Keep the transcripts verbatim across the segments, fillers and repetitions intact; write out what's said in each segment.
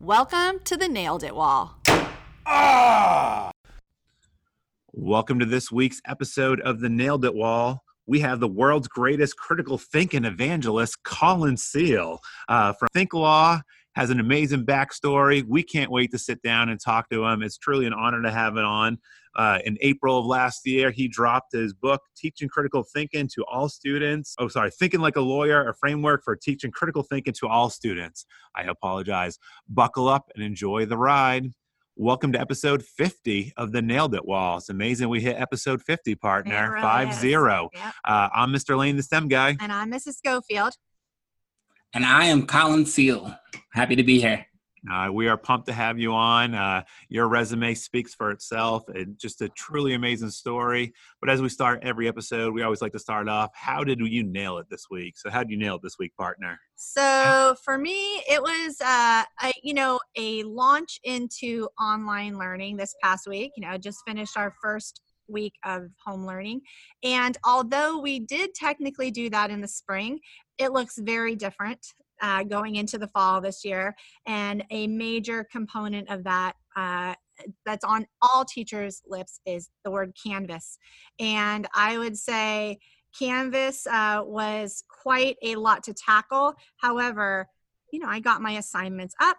Welcome to the Nailed It Wall. Ah! Welcome to this week's episode of the Nailed It Wall. We have the world's greatest critical thinking evangelist, Colin Seale uh, from ThinkLaw. Has an amazing backstory. We can't wait to sit down and talk to him. It's truly an honor to have it on. Uh, in April of last year, he dropped his book, Teaching Critical Thinking to All Students. Oh, sorry, Thinking Like a Lawyer, a framework for teaching critical thinking to all students. I apologize. Buckle up and enjoy the ride. Welcome to episode fifty of the Nailed It Wall. It's amazing we hit episode fifty, partner, really five zero. Yep. Uh, I'm Mister Lane, the STEM guy. And I'm Missus Scofield. And I am Colin Seale. Happy to be here. Uh, we are pumped to have you on. Uh, your resume speaks for itself. It, just a truly amazing story. But as we start every episode, we always like to start off, how did you nail it this week? So how did you nail it this week, partner? So for me, it was, uh, a, you know, a launch into online learning this past week. You know, just finished our first week of home learning. And although we did technically do that in the spring, it looks very different Uh, going into the fall this year, and a major component of that uh, that's on all teachers' lips is the word Canvas. And I would say Canvas uh, was quite a lot to tackle. However, you know, I got my assignments up.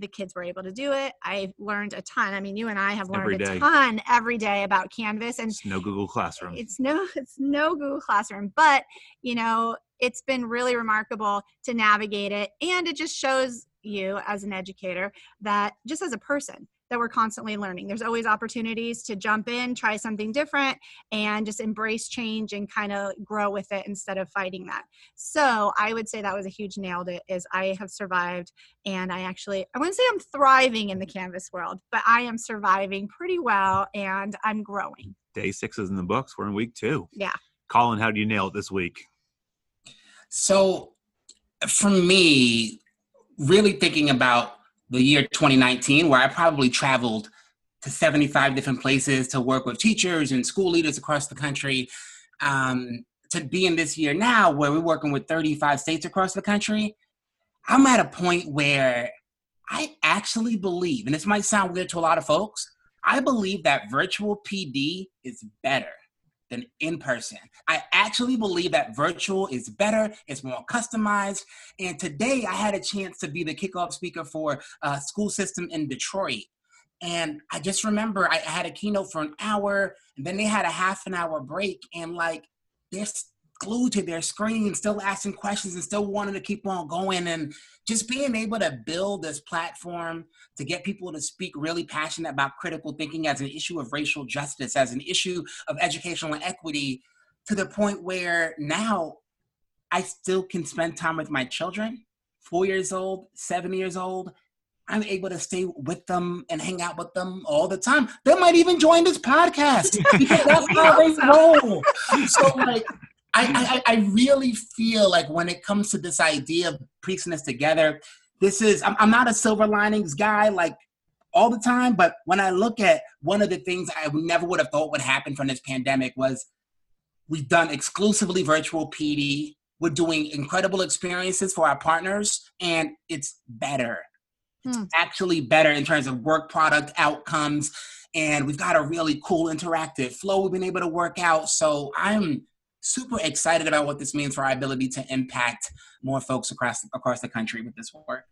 The kids were able to do it. I learned a ton. I mean, you and I have learned a ton every day about Canvas. And it's no Google Classroom. It's no, it's no Google Classroom. But, you know, it's been really remarkable to navigate it. And it just shows you as an educator that just as a person that we're constantly learning. There's always opportunities to jump in, try something different, and just embrace change and kind of grow with it instead of fighting that. So I would say that was a huge nailed it, is I have survived, and I actually, I wouldn't say I'm thriving in the Canvas world, but I am surviving pretty well, and I'm growing. Day six is in the books. We're in week two. Yeah. Colin, how do you nail it this week? So for me, really thinking about the year twenty nineteen, where I probably traveled to seventy-five different places to work with teachers and school leaders across the country, um, to be in this year now where we're working with thirty-five states across the country, I'm at a point where I actually believe, and this might sound weird to a lot of folks, I believe that virtual P D is better than in person. I actually believe that virtual is better, it's more customized, and today I had a chance to be the kickoff speaker for a school system in Detroit. And I just remember I had a keynote for an hour, and then they had a half an hour break, and like they're glued to their screen, still asking questions and still wanting to keep on going, and just being able to build this platform to get people to speak really passionate about critical thinking as an issue of racial justice, as an issue of educational equity, to the point where now I still can spend time with my children, four years old, seven years old. I'm able to stay with them and hang out with them all the time. They might even join this podcast because that's how they roll. So like, I, I, I really feel like when it comes to this idea of piecing this together, this is, I'm, I'm not a silver linings guy like all the time, but when I look at one of the things I never would have thought would happen from this pandemic was we've done exclusively virtual P D. We're doing incredible experiences for our partners, and it's better. Hmm. It's actually better in terms of work product outcomes, and we've got a really cool interactive flow we've been able to work out. So I'm super excited about what this means for our ability to impact more folks across across the country with this work.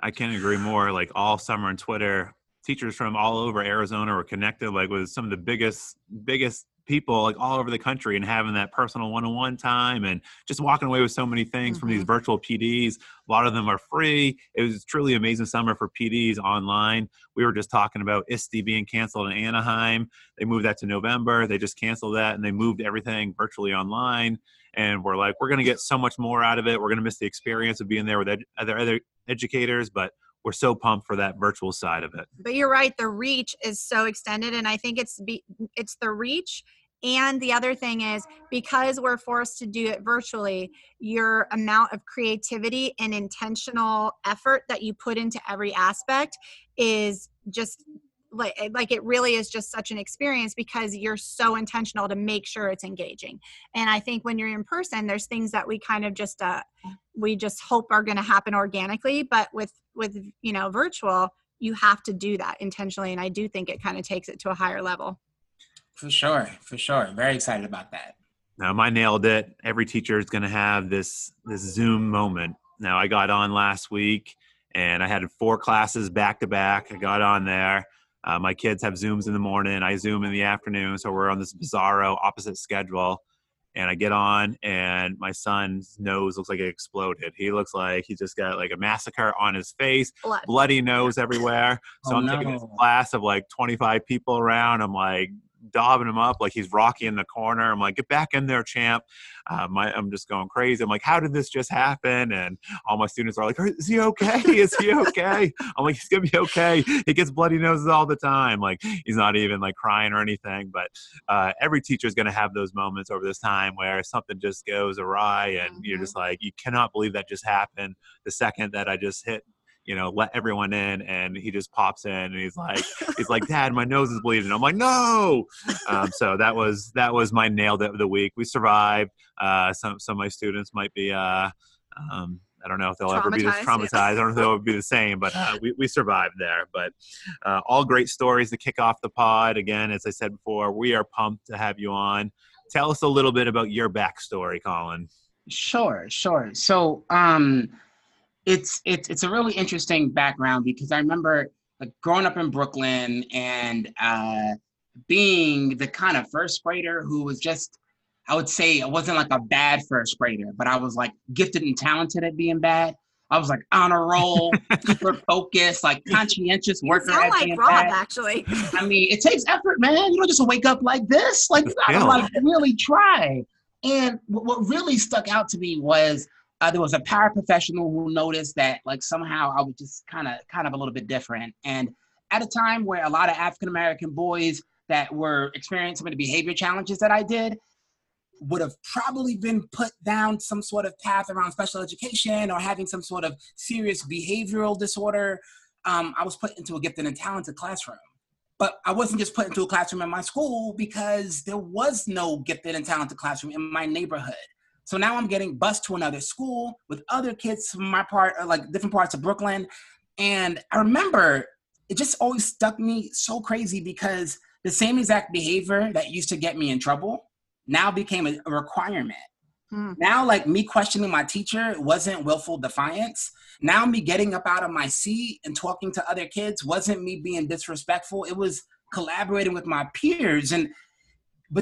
I can't agree more. Like all summer on Twitter, teachers from all over Arizona were connected, like with some of the biggest, biggest people like all over the country, and having that personal one-on-one time and just walking away with so many things mm-hmm. from these virtual P Ds. A lot of them are free. It was truly amazing summer for P Ds online. We were just talking about I S T E being canceled in Anaheim. They moved that to November. They just canceled that, and they moved everything virtually online. And we're like, we're going to get so much more out of it. We're going to miss the experience of being there with ed- other, other educators, but we're so pumped for that virtual side of it. But you're right, the reach is so extended, and I think it's be, it's the reach, and the other thing is because we're forced to do it virtually, your amount of creativity and intentional effort that you put into every aspect is just like, like it really is just such an experience because you're so intentional to make sure it's engaging. And I think when you're in person, there's things that we kind of just, uh, we just hope are going to happen organically, but with, with, you know, virtual, you have to do that intentionally. And I do think it kind of takes it to a higher level. For sure. For sure. Very excited about that. Now, my nailed it. Every teacher is going to have this, this Zoom moment. Now, I got on last week and I had four classes back to back. I got on there. Uh, my kids have Zooms in the morning. I Zoom in the afternoon. So we're on this bizarro opposite schedule. And I get on and my son's nose looks like it exploded. He looks like he just got like a massacre on his face, Blood. bloody nose everywhere. So oh, I'm no. taking this class of like twenty-five people around. I'm like daubing him up like he's Rocky in the corner. I'm like, get back in there, champ. Uh, my, I'm just going crazy. I'm like, how did this just happen? And all my students are like, is he okay? Is he okay? I'm like, he's going to be okay. He gets bloody noses all the time. Like, he's not even like crying or anything. But uh, every teacher is going to have those moments over this time where something just goes awry and mm-hmm. you're just like, you cannot believe that just happened the second that I just hit, you know, let everyone in. And he just pops in and he's like, he's like, Dad, my nose is bleeding. I'm like, no. Um, so that was, that was my nailed it of the week. We survived. Uh, some, some of my students might be, uh, um, I don't know if they'll ever be this traumatized. Yeah. I don't know if they'll be the same, but uh, we, we survived there. But uh, all great stories to kick off the pod. Again, as I said before, we are pumped to have you on. Tell us a little bit about your backstory, Colin. Sure, sure. So, um, It's it's it's a really interesting background because I remember like growing up in Brooklyn and uh, being the kind of first grader who was just, I would say it wasn't like a bad first grader, but I was like gifted and talented at being bad. I was like on a roll, super focused, like conscientious worker. I like Rob, bad. actually. I mean, it takes effort, man. You don't just wake up like this. Like you gotta like really try. And what, what really stuck out to me was. Uh, there was a paraprofessional who noticed that like somehow I was just kind of kind of a little bit different. And at a time where a lot of African-American boys that were experiencing the behavior challenges that I did would have probably been put down some sort of path around special education or having some sort of serious behavioral disorder. Um, I was put into a gifted and talented classroom. But I wasn't just put into a classroom in my school because there was no gifted and talented classroom in my neighborhood. So now I'm getting bused to another school with other kids from my part, or like different parts of Brooklyn. And I remember it just always stuck me so crazy because the same exact behavior that used to get me in trouble now became a requirement. Hmm. Now, like me questioning my teacher wasn't willful defiance. Now me getting up out of my seat and talking to other kids wasn't me being disrespectful. It was collaborating with my peers. And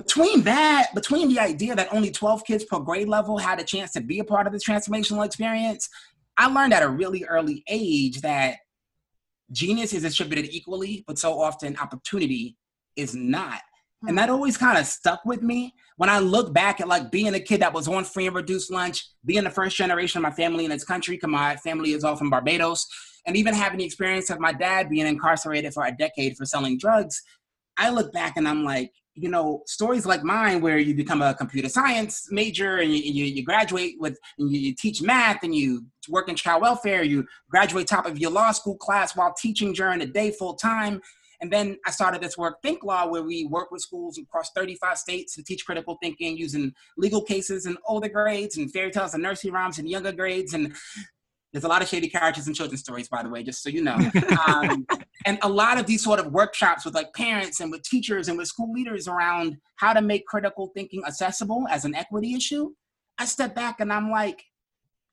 Between that, between the idea that only twelve kids per grade level had a chance to be a part of the transformational experience, I learned at a really early age that genius is distributed equally, but so often opportunity is not. And that always kind of stuck with me. When I look back at like being a kid that was on free and reduced lunch, being the first generation of my family in this country, because my family is all from Barbados, and even having the experience of my dad being incarcerated for a decade for selling drugs, I look back and I'm like, you know, stories like mine where you become a computer science major and you, you, you graduate with, and you, you teach math and you work in child welfare, you graduate top of your law school class while teaching during the day full time. And then I started this work, ThinkLaw, where we work with schools across thirty-five states to teach critical thinking using legal cases in older grades and fairy tales and nursery rhymes in younger grades. And there's a lot of shady characters in children's stories, by the way, just so you know. Um, and a lot of these sort of workshops with like parents and with teachers and with school leaders around how to make critical thinking accessible as an equity issue. I step back and I'm like,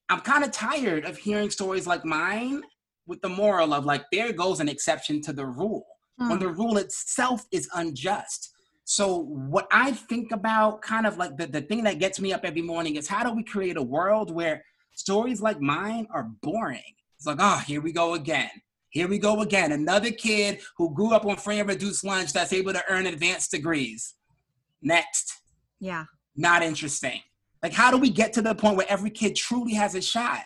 I'm kind of tired of hearing stories like mine with the moral of like, there goes an exception to the rule, mm. when the rule itself is unjust. So what I think about kind of like the, the thing that gets me up every morning is how do we create a world where stories like mine are boring. It's like, oh, here we go again. Here we go again. Another kid who grew up on free and reduced lunch that's able to earn advanced degrees. Next. Yeah. Not interesting. Like, how do we get to the point where every kid truly has a shot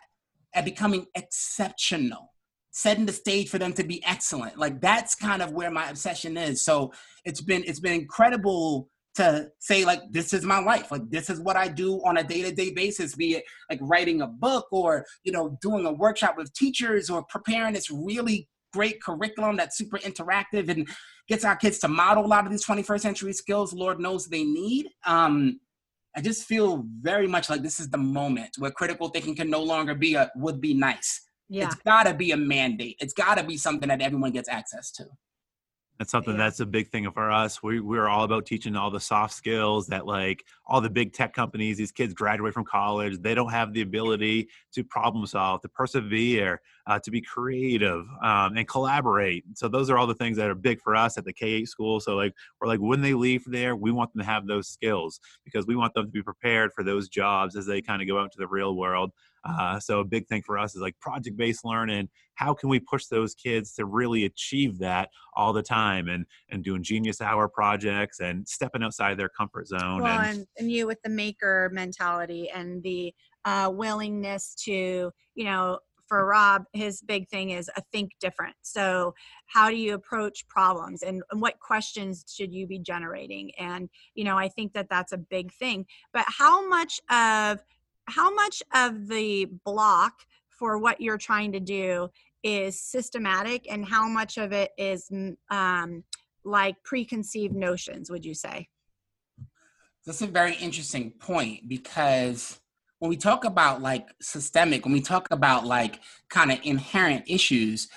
at becoming exceptional, setting the stage for them to be excellent? Like, that's kind of where my obsession is. So it's been it's been incredible to say like, this is my life. Like, this is what I do on a day-to-day basis, be it like writing a book or, you know, doing a workshop with teachers or preparing this really great curriculum that's super interactive and gets our kids to model a lot of these twenty-first century skills Lord knows they need. Um, I just feel very much like this is the moment where critical thinking can no longer be a would be nice. Yeah. It's gotta be a mandate. It's gotta be something that everyone gets access to. That's something yeah. that's a big thing for us. We, we're all about teaching all the soft skills that like all the big tech companies, these kids graduate from college. They don't have the ability to problem solve, to persevere, uh, to be creative um, and collaborate. So those are all the things that are big for us at the K eight school. So like, we're like, when they leave there, we want them to have those skills because we want them to be prepared for those jobs as they kind of go out to the real world. Uh, so a big thing for us is like project-based learning. How can we push those kids to really achieve that all the time and, and doing genius hour projects and stepping outside their comfort zone. Well, and, and you with the maker mentality and the uh, willingness to, you know, for Rob, his big thing is a think different. So how do you approach problems and, and what questions should you be generating? And, you know, I think that that's a big thing, but how much of How much of the block for what you're trying to do is systematic and how much of it is um, like preconceived notions, would you say? That's a very interesting point because when we talk about like systemic, when we talk about like kind of inherent issues,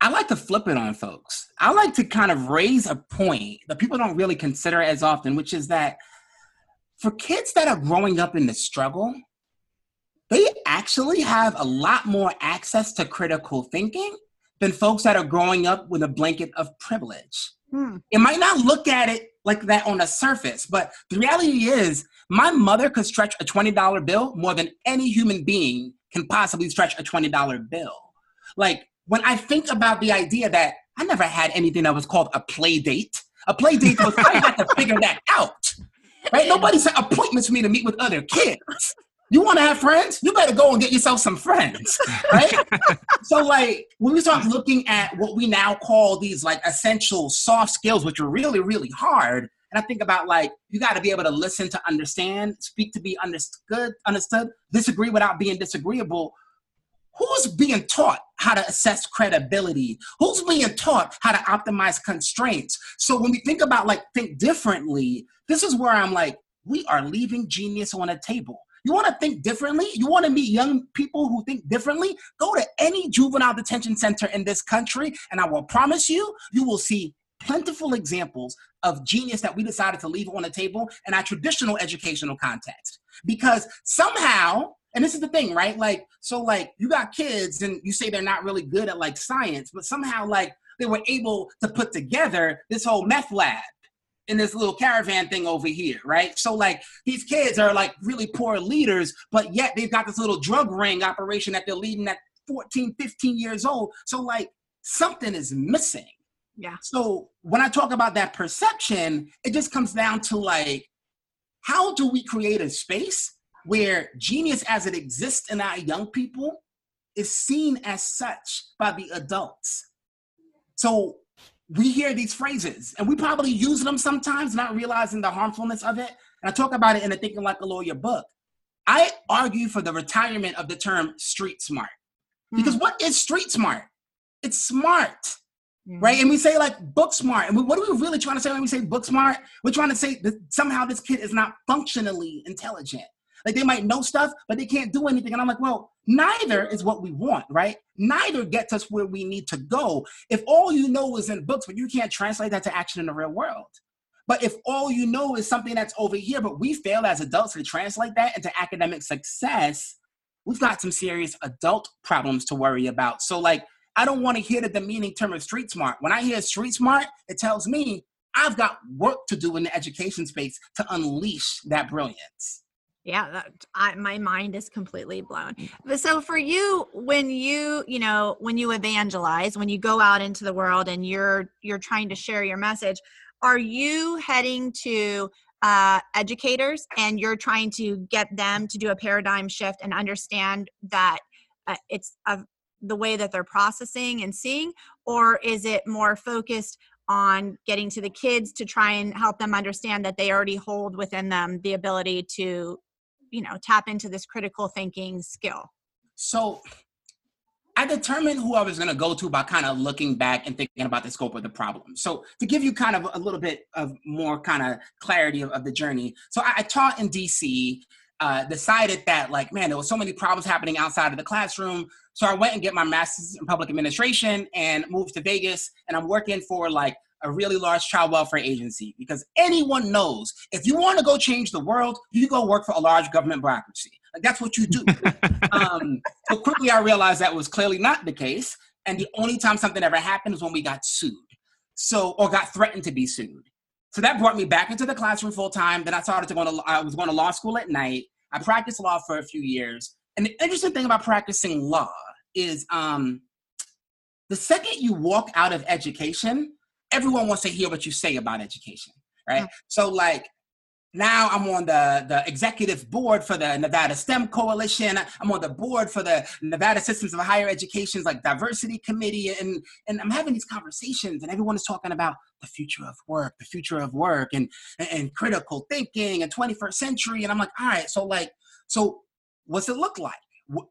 I like to flip it on folks. I like to kind of raise a point that people don't really consider as often, which is that for kids that are growing up in the struggle, they actually have a lot more access to critical thinking than folks that are growing up with a blanket of privilege. Hmm. It might not look at it like that on the surface, but the reality is my mother could stretch a twenty dollar bill more than any human being can possibly stretch a twenty dollar bill. Like when I think about the idea that I never had anything that was called a play date, a play date was I had to figure that out. Right? Nobody set appointments for me to meet with other kids. You want to have friends? You better go and get yourself some friends, right? So like when we start looking at what we now call these like essential soft skills, which are really, really hard. And I think about like, you got to be able to listen to understand, speak to be understood, understood, disagree without being disagreeable. Who's being taught how to assess credibility? Who's being taught how to optimize constraints? So when we think about like think differently, this is where I'm like, we are leaving genius on a table. You want to think differently? You want to meet young people who think differently? Go to any juvenile detention center in this country, and I will promise you, you will see plentiful examples of genius that we decided to leave on the table in our traditional educational context. Because somehow, and this is the thing, right? Like, so like you got kids and you say they're not really good at like science, but somehow like they were able to put together this whole meth lab in this little caravan thing over here, right? So like these kids are like really poor leaders, but yet they've got this little drug ring operation that they're leading at fourteen, fifteen years old. So like something is missing. Yeah. So when I talk about that perception, it just comes down to like, how do we create a space where genius as it exists in our young people is seen as such by the adults? So we hear these phrases and we probably use them sometimes, not realizing the harmfulness of it. And I talk about it in the Thinking Like a Lawyer book. I argue for the retirement of the term street smart, because mm. what is street smart? It's smart, mm. right? And we say like book smart. And what are we really trying to say when we say book smart? We're trying to say that somehow this kid is not functionally intelligent. Like they might know stuff, but they can't do anything. And I'm like, well, neither is what we want, right? Neither gets us where we need to go. If all you know is in books, but you can't translate that to action in the real world. But if all you know is something that's over here, but we fail as adults to translate that into academic success, we've got some serious adult problems to worry about. So like, I don't want to hear the demeaning term of street smart. When I hear street smart, it tells me I've got work to do in the education space to unleash that brilliance. Yeah, that, I, my mind is completely blown. But so for you, when you, you know, when you evangelize, when you go out into the world and you're you're trying to share your message, are you heading to uh, educators and you're trying to get them to do a paradigm shift and understand that uh, it's uh, the way that they're processing and seeing, or is it more focused on getting to the kids to try and help them understand that they already hold within them the ability to, you know, tap into this critical thinking skill? So I determined who I was going to go to by kind of looking back and thinking about the scope of the problem. So to give you kind of a little bit of more kind of clarity of, of the journey. So I, I taught in D C, uh, decided that like, man, there was so many problems happening outside of the classroom. So I went and get my master's in public administration and moved to Vegas. And I'm working for like a really large child welfare agency, because anyone knows if you want to go change the world, you go work for a large government bureaucracy. Like, that's what you do. um, so quickly I realized that was clearly not the case. And the only time something ever happened was when we got sued. So, or got threatened to be sued. So that brought me back into the classroom full time. Then I started to go to, I was going to law school at night. I practiced law for a few years. And the interesting thing about practicing law is um, the second you walk out of education, everyone wants to hear what you say about education, right? Yeah. So like, now I'm on the, the executive board for the Nevada STEM Coalition. I'm on the board for the Nevada Systems of Higher Education's like diversity committee. And, and I'm having these conversations and everyone is talking about the future of work, the future of work and, and, and critical thinking and twenty-first century. And I'm like, all right, so like, so what's it look like?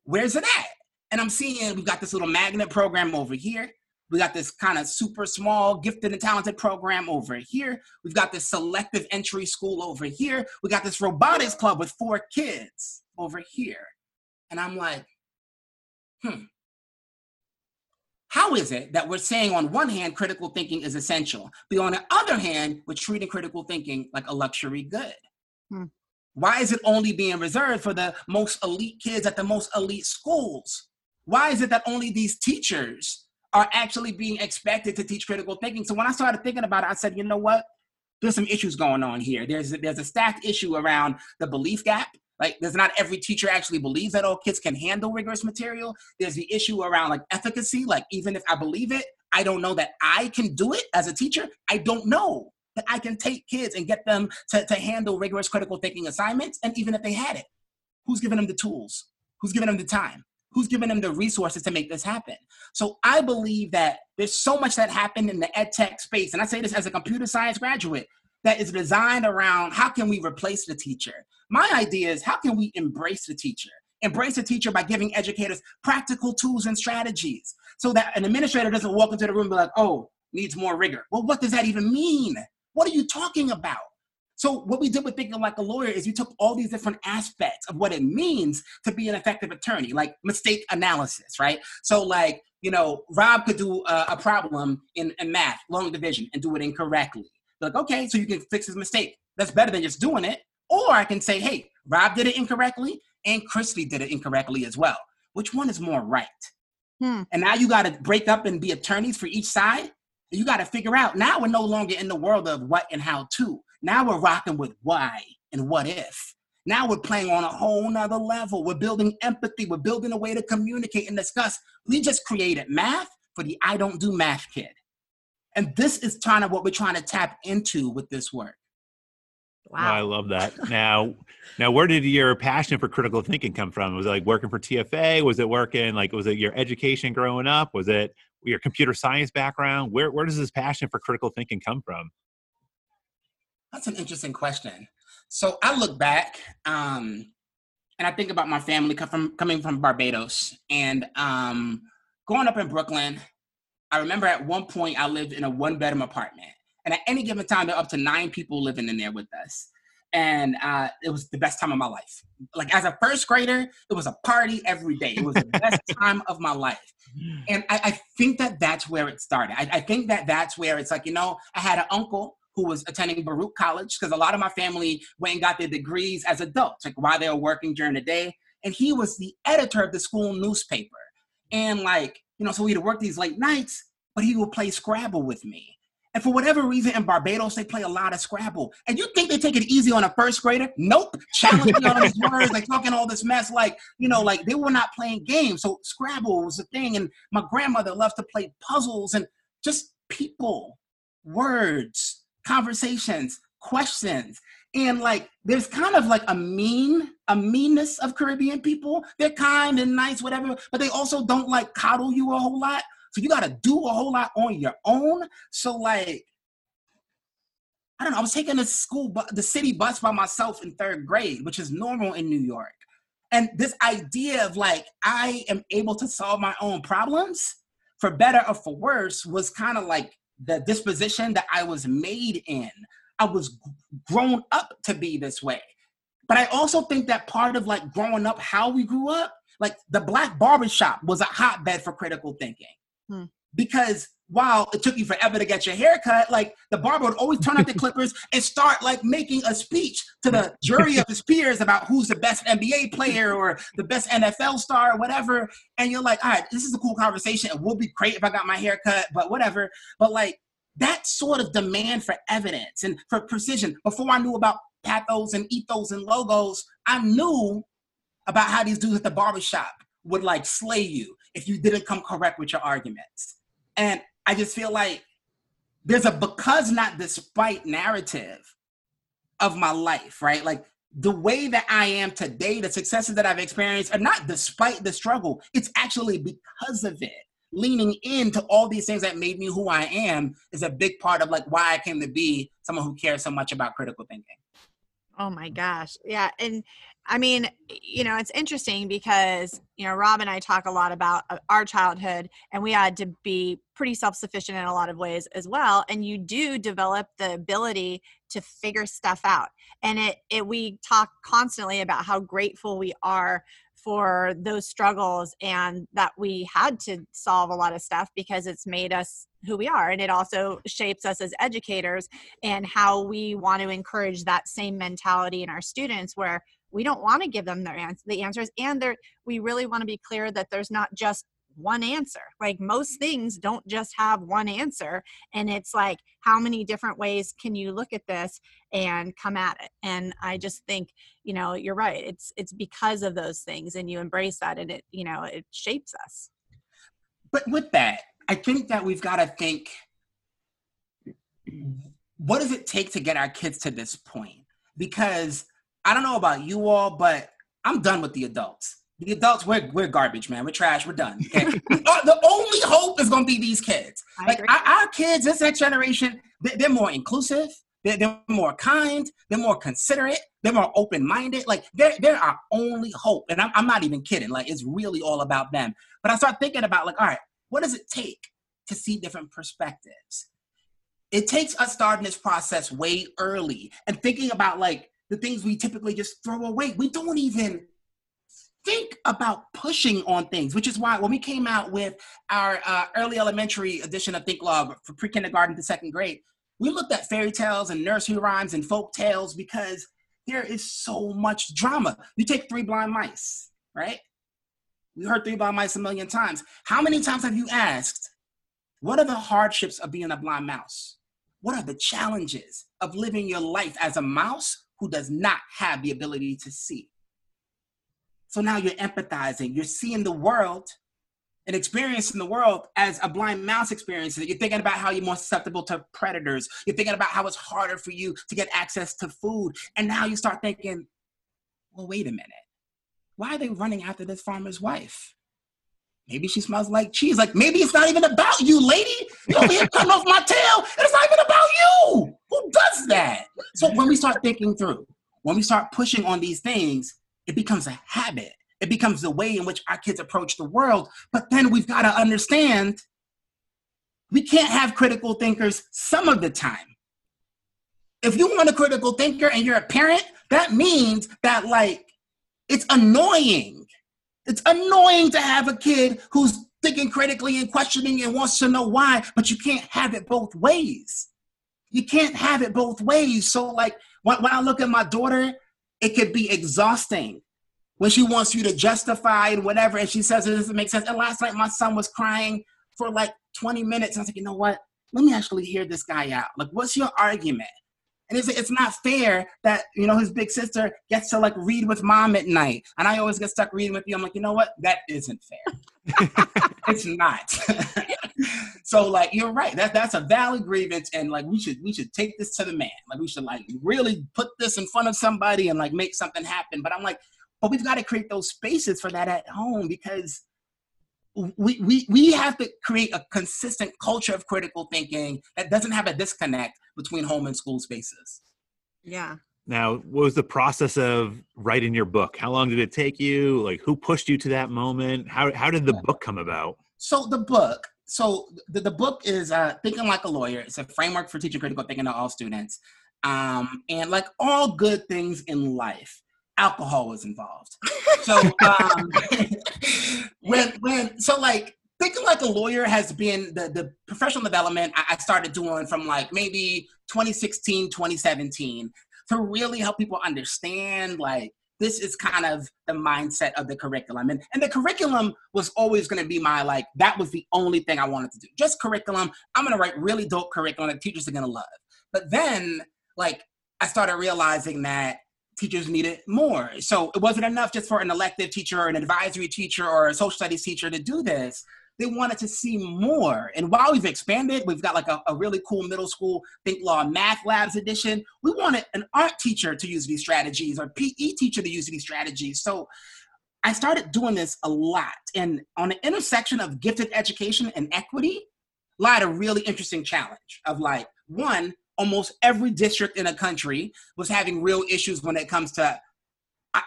Where's it at? And I'm seeing we've got this little magnet program over here. We got this kind of super small, gifted and talented program over here. We've got this selective entry school over here. We got this robotics club with four kids over here. And I'm like, hmm. How is it that we're saying on one hand, critical thinking is essential, but on the other hand, we're treating critical thinking like a luxury good? Hmm. Why is it only being reserved for the most elite kids at the most elite schools? Why is it that only these teachers are actually being expected to teach critical thinking? So when I started thinking about it, I said, you know what? There's some issues going on here. There's a, there's a stacked issue around the belief gap. Like there's not every teacher actually believes that all kids can handle rigorous material. There's the issue around like efficacy. Like even if I believe it, I don't know that I can do it as a teacher. I don't know that I can take kids and get them to, to handle rigorous critical thinking assignments. And even if they had it, who's giving them the tools? Who's giving them the time? Who's giving them the resources to make this happen? So I believe that there's so much that happened in the ed tech space. And I say this as a computer science graduate that is designed around how can we replace the teacher? My idea is how can we embrace the teacher? Embrace the teacher by giving educators practical tools and strategies so that an administrator doesn't walk into the room and be like, oh, needs more rigor. Well, what does that even mean? What are you talking about? So what we did with Thinking Like a Lawyer is we took all these different aspects of what it means to be an effective attorney, like mistake analysis, right? So like, you know, Rob could do a, a problem in, in math, long division, and do it incorrectly. Like, okay, so you can fix his mistake. That's better than just doing it. Or I can say, hey, Rob did it incorrectly and Christy did it incorrectly as well. Which one is more right? Hmm. And now you got to break up and be attorneys for each side. And you got to figure out, now we're no longer in the world of what and how to. Now we're rocking with why and what if. Now we're playing on a whole nother level. We're building empathy. We're building a way to communicate and discuss. We just created math for the I don't do math kid. And this is kind of what we're trying to tap into with this work. Wow. Oh, I love that. Now, now, where did your passion for critical thinking come from? Was it like working for T F A? Was it working, like, was it your education growing up? Was it your computer science background? Where, where does this passion for critical thinking come from? That's an interesting question. So I look back um, and I think about my family come from, coming from Barbados and um, growing up in Brooklyn. I remember at one point I lived in a one bedroom apartment, and at any given time, there are up to nine people living in there with us. And uh, it was the best time of my life. Like as a first grader, it was a party every day. It was the best time of my life. And I, I think that that's where it started. I, I think that that's where it's like, you know, I had an uncle who was attending Baruch College, because a lot of my family went and got their degrees as adults, like while they were working during the day. And he was the editor of the school newspaper. And like, you know, so he'd work these late nights, but he would play Scrabble with me. And for whatever reason, in Barbados, they play a lot of Scrabble. And you think they take it easy on a first grader? Nope. Challenging all these words, like talking all this mess, like, you know, like they were not playing games. So Scrabble was a thing. And my grandmother loved to play puzzles and just people, words, conversations, questions. And like, there's kind of like a mean, a meanness of Caribbean people. They're kind and nice, whatever, but they also don't like coddle you a whole lot. So you got to do a whole lot on your own. So like, I don't know, I was taking the school, bu- the city bus by myself in third grade, which is normal in New York. And this idea of like, I am able to solve my own problems, for better or for worse, was kind of like the disposition that I was made in. I was grown up to be this way. But I also think that part of like growing up, how we grew up, like the Black barbershop was a hotbed for critical thinking. Hmm. Because while it took you forever to get your hair cut, like the barber would always turn out the clippers and start like making a speech to the jury of his peers about who's the best N B A player or the best N F L star or whatever. And you're like, all right, this is a cool conversation. It would be great if I got my hair cut, but whatever. But like that sort of demand for evidence and for precision. Before I knew about pathos and ethos and logos, I knew about how these dudes at the barbershop would like slay you if you didn't come correct with your arguments. And I just feel like there's a because not despite narrative of my life, right? Like the way that I am today, the successes that I've experienced are not despite the struggle. It's actually because of it. Leaning into all these things that made me who I am is a big part of like why I came to be someone who cares so much about critical thinking. Oh my gosh. Yeah. And I mean, you know, it's interesting because, you know, Rob and I talk a lot about our childhood, and we had to be pretty self-sufficient in a lot of ways as well. And you do develop the ability to figure stuff out. And it, it, we talk constantly about how grateful we are for those struggles and that we had to solve a lot of stuff because it's made us who we are. And it also shapes us as educators and how we want to encourage that same mentality in our students, where we don't want to give them their ans- the answers. And there, we really want to be clear that there's not just one answer. Like most things don't just have one answer. And it's like, how many different ways can you look at this and come at it? And I just think, you know, you're right. It's, it's because of those things, and you embrace that, and it, you know, it shapes us. But with that, I think that we've got to think, what does it take to get our kids to this point? Because I don't know about you all, but I'm done with the adults. The adults, we're, we're garbage, man. We're trash. We're done. Okay? The only hope is going to be these kids. I like our, our kids, this next generation, they're, they're more inclusive. They're, they're more kind. They're more considerate. They're more open-minded. Like, they're, they're our only hope. And I'm, I'm not even kidding. Like, it's really all about them. But I start thinking about, like, all right, what does it take to see different perspectives? It takes us starting this process way early and thinking about, like, the things we typically just throw away. We don't even think about pushing on things, which is why when we came out with our uh, early elementary edition of ThinkLaw for pre-kindergarten to second grade, we looked at fairy tales and nursery rhymes and folk tales because there is so much drama. You take Three Blind Mice, right? We heard Three Blind Mice a million times. How many times have you asked, what are the hardships of being a blind mouse? What are the challenges of living your life as a mouse who does not have the ability to see? So now you're empathizing, you're seeing the world and experiencing the world as a blind mouse experiences it. You're thinking about how you're more susceptible to predators. You're thinking about how it's harder for you to get access to food. And now you start thinking, well, wait a minute. Why are they running after this farmer's wife? Maybe she smells like cheese. Like, maybe it's not even about you, lady. You're over here cutting off my tail. It's not even about you. Who does that? So when we start thinking through, when we start pushing on these things, it becomes a habit. It becomes the way in which our kids approach the world. But then we've got to understand we can't have critical thinkers some of the time. If you want a critical thinker and you're a parent, that means that, like, it's annoying. It's annoying to have a kid who's thinking critically and questioning and wants to know why, but you can't have it both ways. You can't have it both ways. So, like, when, when I look at my daughter, it could be exhausting when she wants you to justify and whatever, and she says it doesn't make sense. And last night, my son was crying for like twenty minutes. I was like, you know what? Let me actually hear this guy out. Like, what's your argument? And it's, it's not fair that, you know, his big sister gets to like read with mom at night. And I always get stuck reading with you. I'm like, you know what? That isn't fair. It's not. So like, you're right. That that's a valid grievance. And like, we should, we should take this to the man. Like, we should like really put this in front of somebody and like make something happen. But I'm like, but we've got to create those spaces for that at home, because we, we, we have to create a consistent culture of critical thinking that doesn't have a disconnect between home and school spaces. Yeah. Now, what was the process of writing your book? How long did it take you? Like, who pushed you to that moment? How how did the book come about? So the book, so the, the book is uh, Thinking Like a Lawyer. It's a framework for teaching critical thinking to all students. Um, and like all good things in life, alcohol was involved. So um, when when so like Thinking Like a Lawyer has been the, the professional development I started doing from like maybe twenty sixteen, twenty seventeen to really help people understand like this is kind of the mindset of the curriculum. And, and the curriculum was always going to be my like, that was the only thing I wanted to do. Just curriculum. I'm going to write really dope curriculum that teachers are going to love. But then like I started realizing that teachers needed more. So it wasn't enough just for an elective teacher or an advisory teacher or a social studies teacher to do this. They wanted to see more. And while we've expanded, we've got like a, a really cool middle school ThinkLaw math labs edition. We wanted an art teacher to use these strategies or P E teacher to use these strategies. So I started doing this a lot. And on the intersection of gifted education and equity lied a really interesting challenge of like, one, almost every district in a country was having real issues when it comes to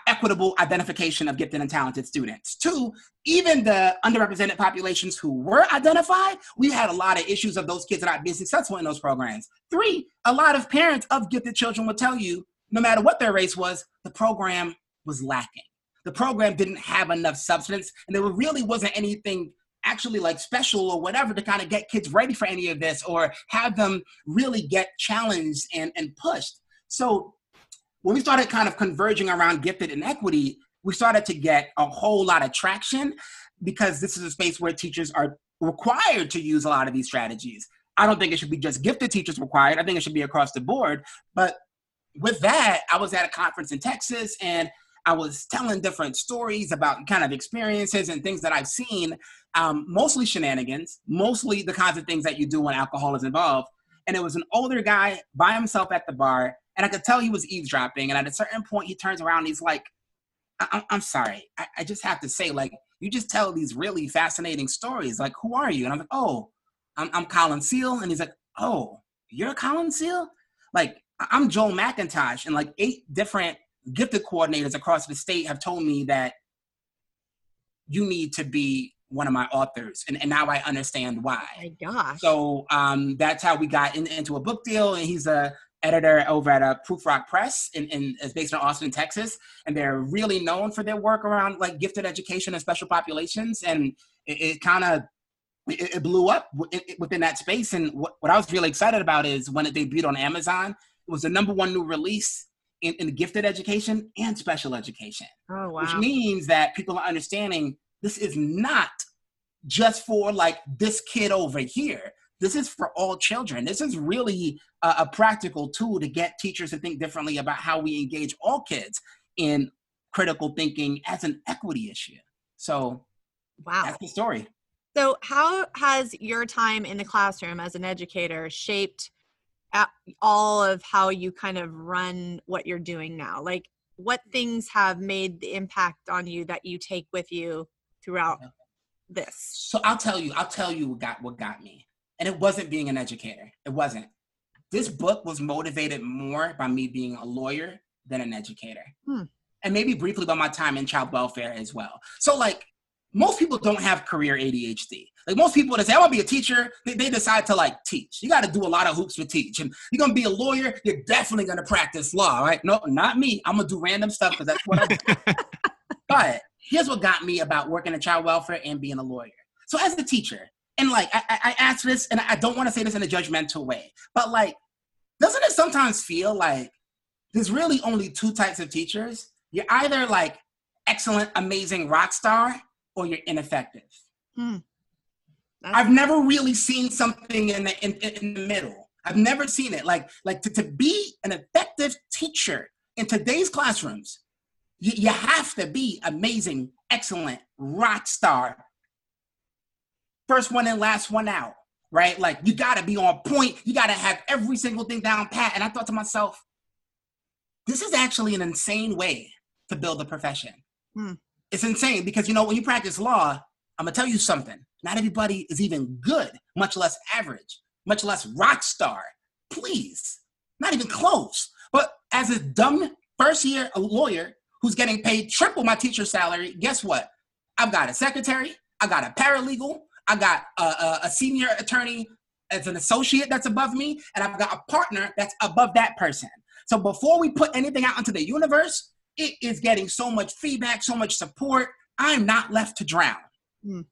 equitable identification of gifted and talented students. Two, even the underrepresented populations who were identified, we had a lot of issues of those kids not being successful in those programs. Three, a lot of parents of gifted children will tell you, no matter what their race was, the program was lacking. The program didn't have enough substance, and there really wasn't anything actually like special or whatever to kind of get kids ready for any of this or have them really get challenged and, and pushed. So when we started kind of converging around gifted and equity, we started to get a whole lot of traction because this is a space where teachers are required to use a lot of these strategies. I don't think it should be just gifted teachers required. I think it should be across the board. But with that, I was at a conference in Texas and I was telling different stories about kind of experiences and things that I've seen, um, mostly shenanigans, mostly the kinds of things that you do when alcohol is involved. And it was an older guy by himself at the bar, and I could tell he was eavesdropping. And at a certain point, he turns around and he's like, I- I'm sorry, I-, I just have to say, like, you just tell these really fascinating stories. Like, who are you? And I'm like, oh, I'm, I'm Colin Seale. And he's like, oh, you're Colin Seale? Like, I- I'm Joel McIntosh, and like eight different gifted coordinators across the state have told me that you need to be one of my authors. And, and now I understand why. Oh my gosh. So um, that's how we got in, into a book deal. And he's a editor over at a Prufrock Press in, in, is based in Austin, Texas. And they're really known for their work around like gifted education and special populations. And it, it kind of, it, it blew up w- it, within that space. And what, what I was really excited about is when it debuted on Amazon, it was the number one new release In, in gifted education and special education. Oh, wow. Which means that people are understanding this is not just for like this kid over here. This is for all children. This is really a, a practical tool to get teachers to think differently about how we engage all kids in critical thinking as an equity issue. So wow, that's the story. So how has your time in the classroom as an educator shaped all of how you kind of run what you're doing now? Like, what things have made the impact on you that you take with you throughout this? So I'll tell you, I'll tell you what got, what got me. And it wasn't being an educator. It wasn't. This book was motivated more by me being a lawyer than an educator. Hmm. And maybe briefly by my time in child welfare as well. So like, most people don't have career A D H D. Like most people that say, I want to be a teacher, they, they decide to like teach. You got to do a lot of hoops to teach. And you're going to be a lawyer, you're definitely going to practice law, right? No, not me. I'm going to do random stuff because that's what I do. But here's what got me about working in child welfare and being a lawyer. So as a teacher, and like I, I, I ask this, and I don't want to say this in a judgmental way, but like, doesn't it sometimes feel like there's really only two types of teachers? You're either like excellent, amazing rock star, or you're ineffective. Hmm. I've never really seen something in the in, in the middle. I've never seen it. Like, like to, to be an effective teacher in today's classrooms, you, you have to be amazing, excellent, rock star. First one in, last one out, right? Like you gotta be on point. You gotta have every single thing down pat. And I thought to myself, this is actually an insane way to build a profession. Hmm. It's insane because, you know, when you practice law, I'm gonna tell you something. Not everybody is even good, much less average, much less rock star. Please, not even close. But as a dumb first year lawyer who's getting paid triple my teacher's salary, guess what? I've got a secretary, I got a paralegal, I got a, a, a senior attorney as an associate that's above me, and I've got a partner that's above that person. So before we put anything out into the universe, it is getting so much feedback, so much support. I'm not left to drown. Mm.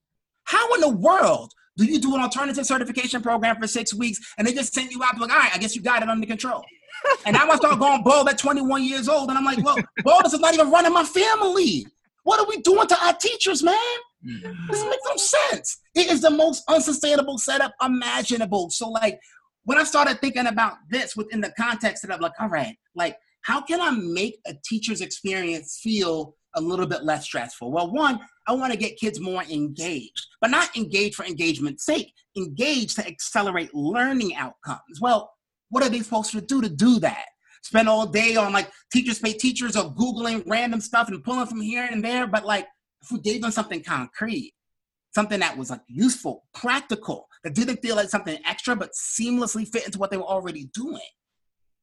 How in the world do you do an alternative certification program for six weeks and they just send you out like, all right, I guess you got it under control. And now I start going bold at twenty-one years old. And I'm like, well, bold is not even running my family. What are we doing to our teachers, man? This makes no sense. It is the most unsustainable setup imaginable. So like when I started thinking about this within the context that I'm like, all right, like how can I make a teacher's experience feel a little bit less stressful? Well, one, I want to get kids more engaged, but not engaged for engagement's sake, engaged to accelerate learning outcomes. Well, what are they supposed to do to do that? Spend all day on like teachers pay teachers or Googling random stuff and pulling from here and there. But like if we gave them something concrete, something that was like useful, practical, that didn't feel like something extra, but seamlessly fit into what they were already doing,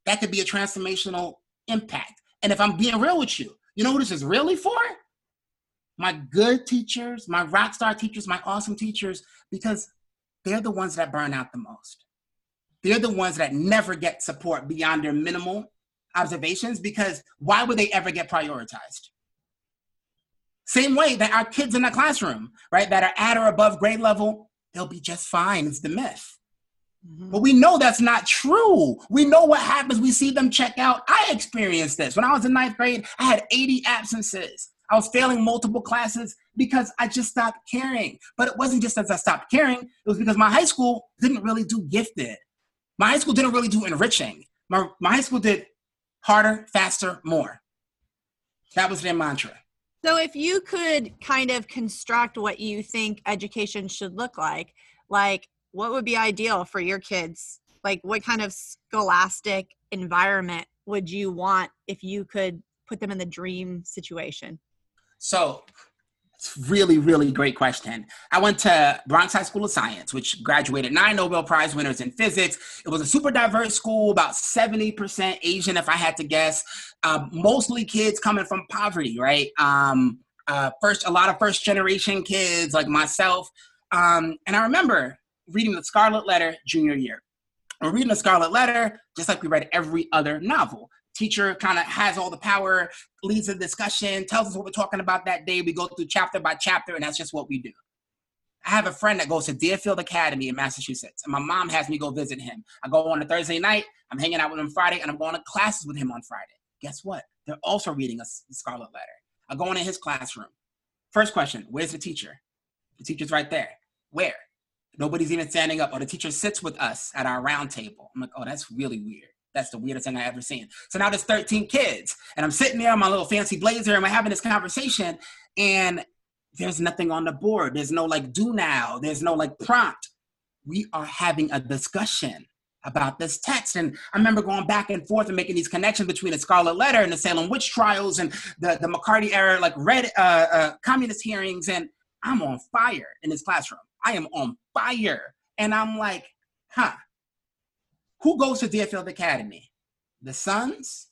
that could be a transformational impact. And if I'm being real with you, you know who this is really for? My good teachers, my rock star teachers, my awesome teachers, because they're the ones that burn out the most. They're the ones that never get support beyond their minimal observations, because why would they ever get prioritized? Same way that our kids in the classroom, right, that are at or above grade level, they'll be just fine. It's the myth. Mm-hmm. But we know that's not true. We know what happens. We see them check out. I experienced this. When I was in ninth grade, I had eighty absences. I was failing multiple classes because I just stopped caring. But it wasn't just as I stopped caring. It was because my high school didn't really do gifted. My high school didn't really do enriching. My, my high school did harder, faster, more. That was their mantra. So if you could kind of construct what you think education should look like, like, what would be ideal for your kids? Like what kind of scholastic environment would you want if you could put them in the dream situation? So it's really, really great question. I went to Bronx High School of Science, which graduated nine Nobel Prize winners in physics. It was a super diverse school, about seventy percent Asian, if I had to guess, um, mostly kids coming from poverty, right? Um, uh, first, a lot of first generation kids like myself. Um, and I remember reading The Scarlet Letter junior year. We're reading The Scarlet Letter, just like we read every other novel. Teacher kind of has all the power, leads the discussion, tells us what we're talking about that day. We go through chapter by chapter, and that's just what we do. I have a friend that goes to Deerfield Academy in Massachusetts, and my mom has me go visit him. I go on a Thursday night, I'm hanging out with him Friday, and I'm going to classes with him on Friday. Guess what? They're also reading The Scarlet Letter. I go into his classroom. First question, where's the teacher? The teacher's right there. Where? Nobody's even standing up, or the teacher sits with us at our round table. I'm like, oh, that's really weird. That's the weirdest thing I've ever seen. So now there's thirteen kids, and I'm sitting there in my little fancy blazer, and we're having this conversation, and there's nothing on the board. There's no like do now. There's no like prompt. We are having a discussion about this text. And I remember going back and forth and making these connections between The Scarlet Letter and the Salem witch trials and the, the McCarthy era, like red uh, uh, communist hearings. And I'm on fire in this classroom. I am on fire. And I'm like, huh, who goes to Deerfield Academy? The sons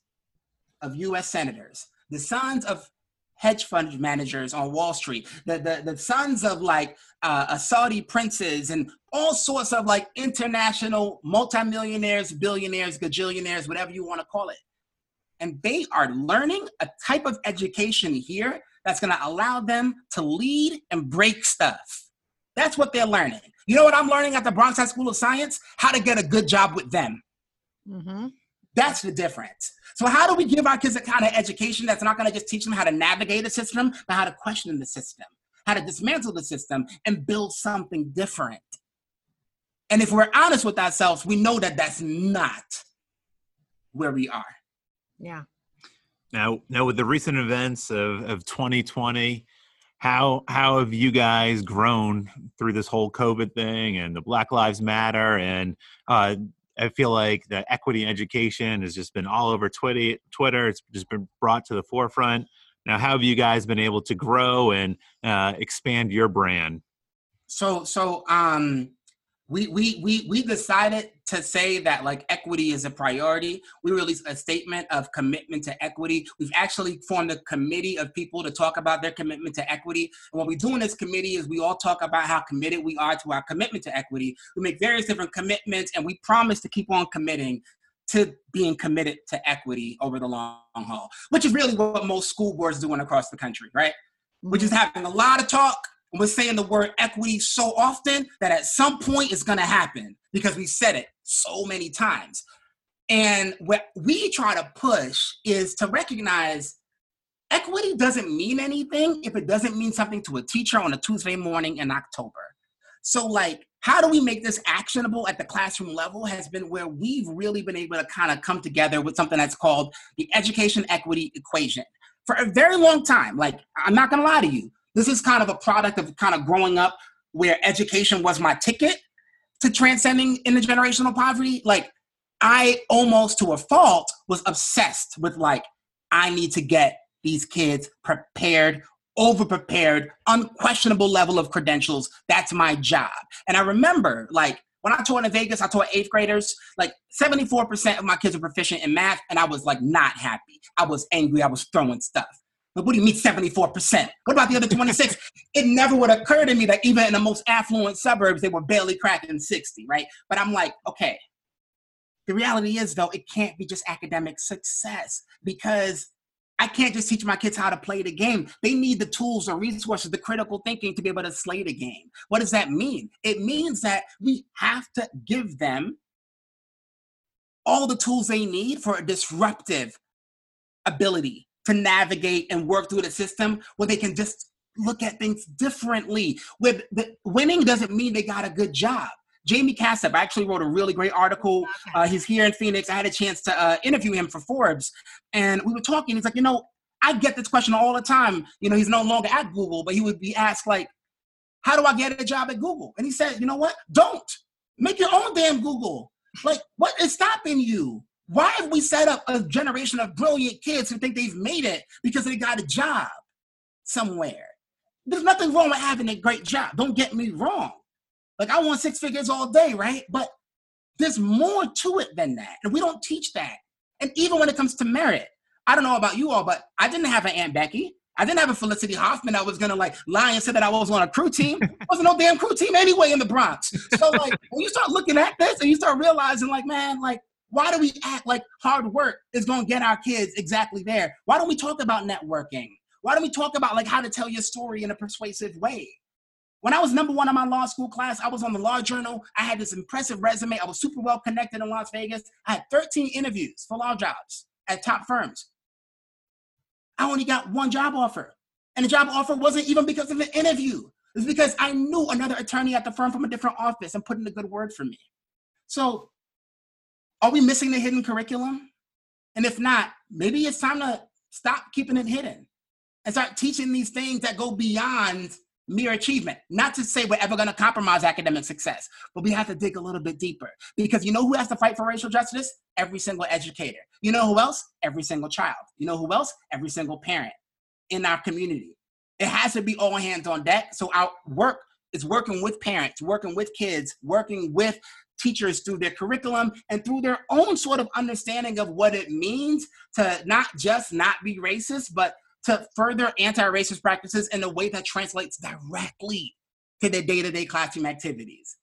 of U S senators, the sons of hedge fund managers on Wall Street, the, the, the sons of like uh, Saudi princes and all sorts of like international multimillionaires, billionaires, gajillionaires, whatever you want to call it. And they are learning a type of education here that's going to allow them to lead and break stuff. That's what they're learning. You know what I'm learning at the Bronx High School of Science? How to get a good job with them. Mm-hmm. That's the difference. So how do we give our kids a kind of education that's not going to just teach them how to navigate a system, but how to question the system, how to dismantle the system and build something different? And if we're honest with ourselves, we know that that's not where we are. Yeah. Now, now with the recent events of, of twenty twenty, How how have you guys grown through this whole COVID thing and the Black Lives Matter? And uh, I feel like the equity in education has just been all over Twitter. It's just been brought to the forefront. Now, how have you guys been able to grow and uh, expand your brand? So so um, we we we we decided to say that like equity is a priority. We released a statement of commitment to equity. We've actually formed a committee of people to talk about their commitment to equity. And what we do in this committee is we all talk about how committed we are to our commitment to equity. We make various different commitments, and we promise to keep on committing to being committed to equity over the long haul, which is really what most school boards doing across the country, right? We're just having a lot of talk, and we're saying the word equity so often that at some point it's gonna happen because we said it so many times. And what we try to push is to recognize equity doesn't mean anything if it doesn't mean something to a teacher on a Tuesday morning in October. So like, how do we make this actionable at the classroom level has been where we've really been able to kind of come together with something that's called the education equity equation. For a very long time, like, I'm not gonna lie to you, this is kind of a product of kind of growing up where education was my ticket to transcending intergenerational poverty. Like, I almost to a fault was obsessed with like, I need to get these kids prepared, over-prepared, unquestionable level of credentials. That's my job. And I remember, like, when I taught in Vegas, I taught eighth graders, like seventy-four percent of my kids were proficient in math, and I was like not happy. I was angry, I was throwing stuff. But what do you mean seventy-four percent? What about the other twenty-six? It never would occur to me that even in the most affluent suburbs, they were barely cracking sixty, right? But I'm like, okay, the reality is though, it can't be just academic success, because I can't just teach my kids how to play the game. They need the tools, the resources, the critical thinking to be able to slay the game. What does that mean? It means that we have to give them all the tools they need for a disruptive ability to navigate and work through the system where they can just look at things differently. With the, winning doesn't mean they got a good job. Jaime Casap actually wrote a really great article. Uh, he's here in Phoenix. I had a chance to uh, interview him for Forbes. And we were talking. He's like, you know, I get this question all the time. You know, he's no longer at Google, but he would be asked, like, how do I get a job at Google? And he said, you know what? Don't. Make your own damn Google. Like, what is stopping you? Why have we set up a generation of brilliant kids who think they've made it because they got a job somewhere? There's nothing wrong with having a great job. Don't get me wrong. Like, I want six figures all day, right? But there's more to it than that. And we don't teach that. And even when it comes to merit, I don't know about you all, but I didn't have an Aunt Becky. I didn't have a Felicity Huffman that was gonna like lie and say that I was on a crew team. There wasn't no damn crew team anyway in the Bronx. So like, when you start looking at this and you start realizing like, man, like, why do we act like hard work is gonna get our kids exactly there? Why don't we talk about networking? Why don't we talk about like how to tell your story in a persuasive way? When I was number one in my law school class, I was on the law journal. I had this impressive resume. I was super well connected in Las Vegas. I had thirteen interviews for law jobs at top firms. I only got one job offer. And the job offer wasn't even because of the interview. It was because I knew another attorney at the firm from a different office and put in a good word for me. So are we missing the hidden curriculum? And if not, maybe it's time to stop keeping it hidden and start teaching these things that go beyond mere achievement. Not to say we're ever going to compromise academic success, but we have to dig a little bit deeper, because you know who has to fight for racial justice? Every single educator. You know who else? Every single child. You know who else? Every single parent in our community. It has to be all hands on deck. So our work is working with parents, working with kids, working with teachers through their curriculum and through their own sort of understanding of what it means to not just not be racist, but to further anti-racist practices in a way that translates directly to their day-to-day classroom activities.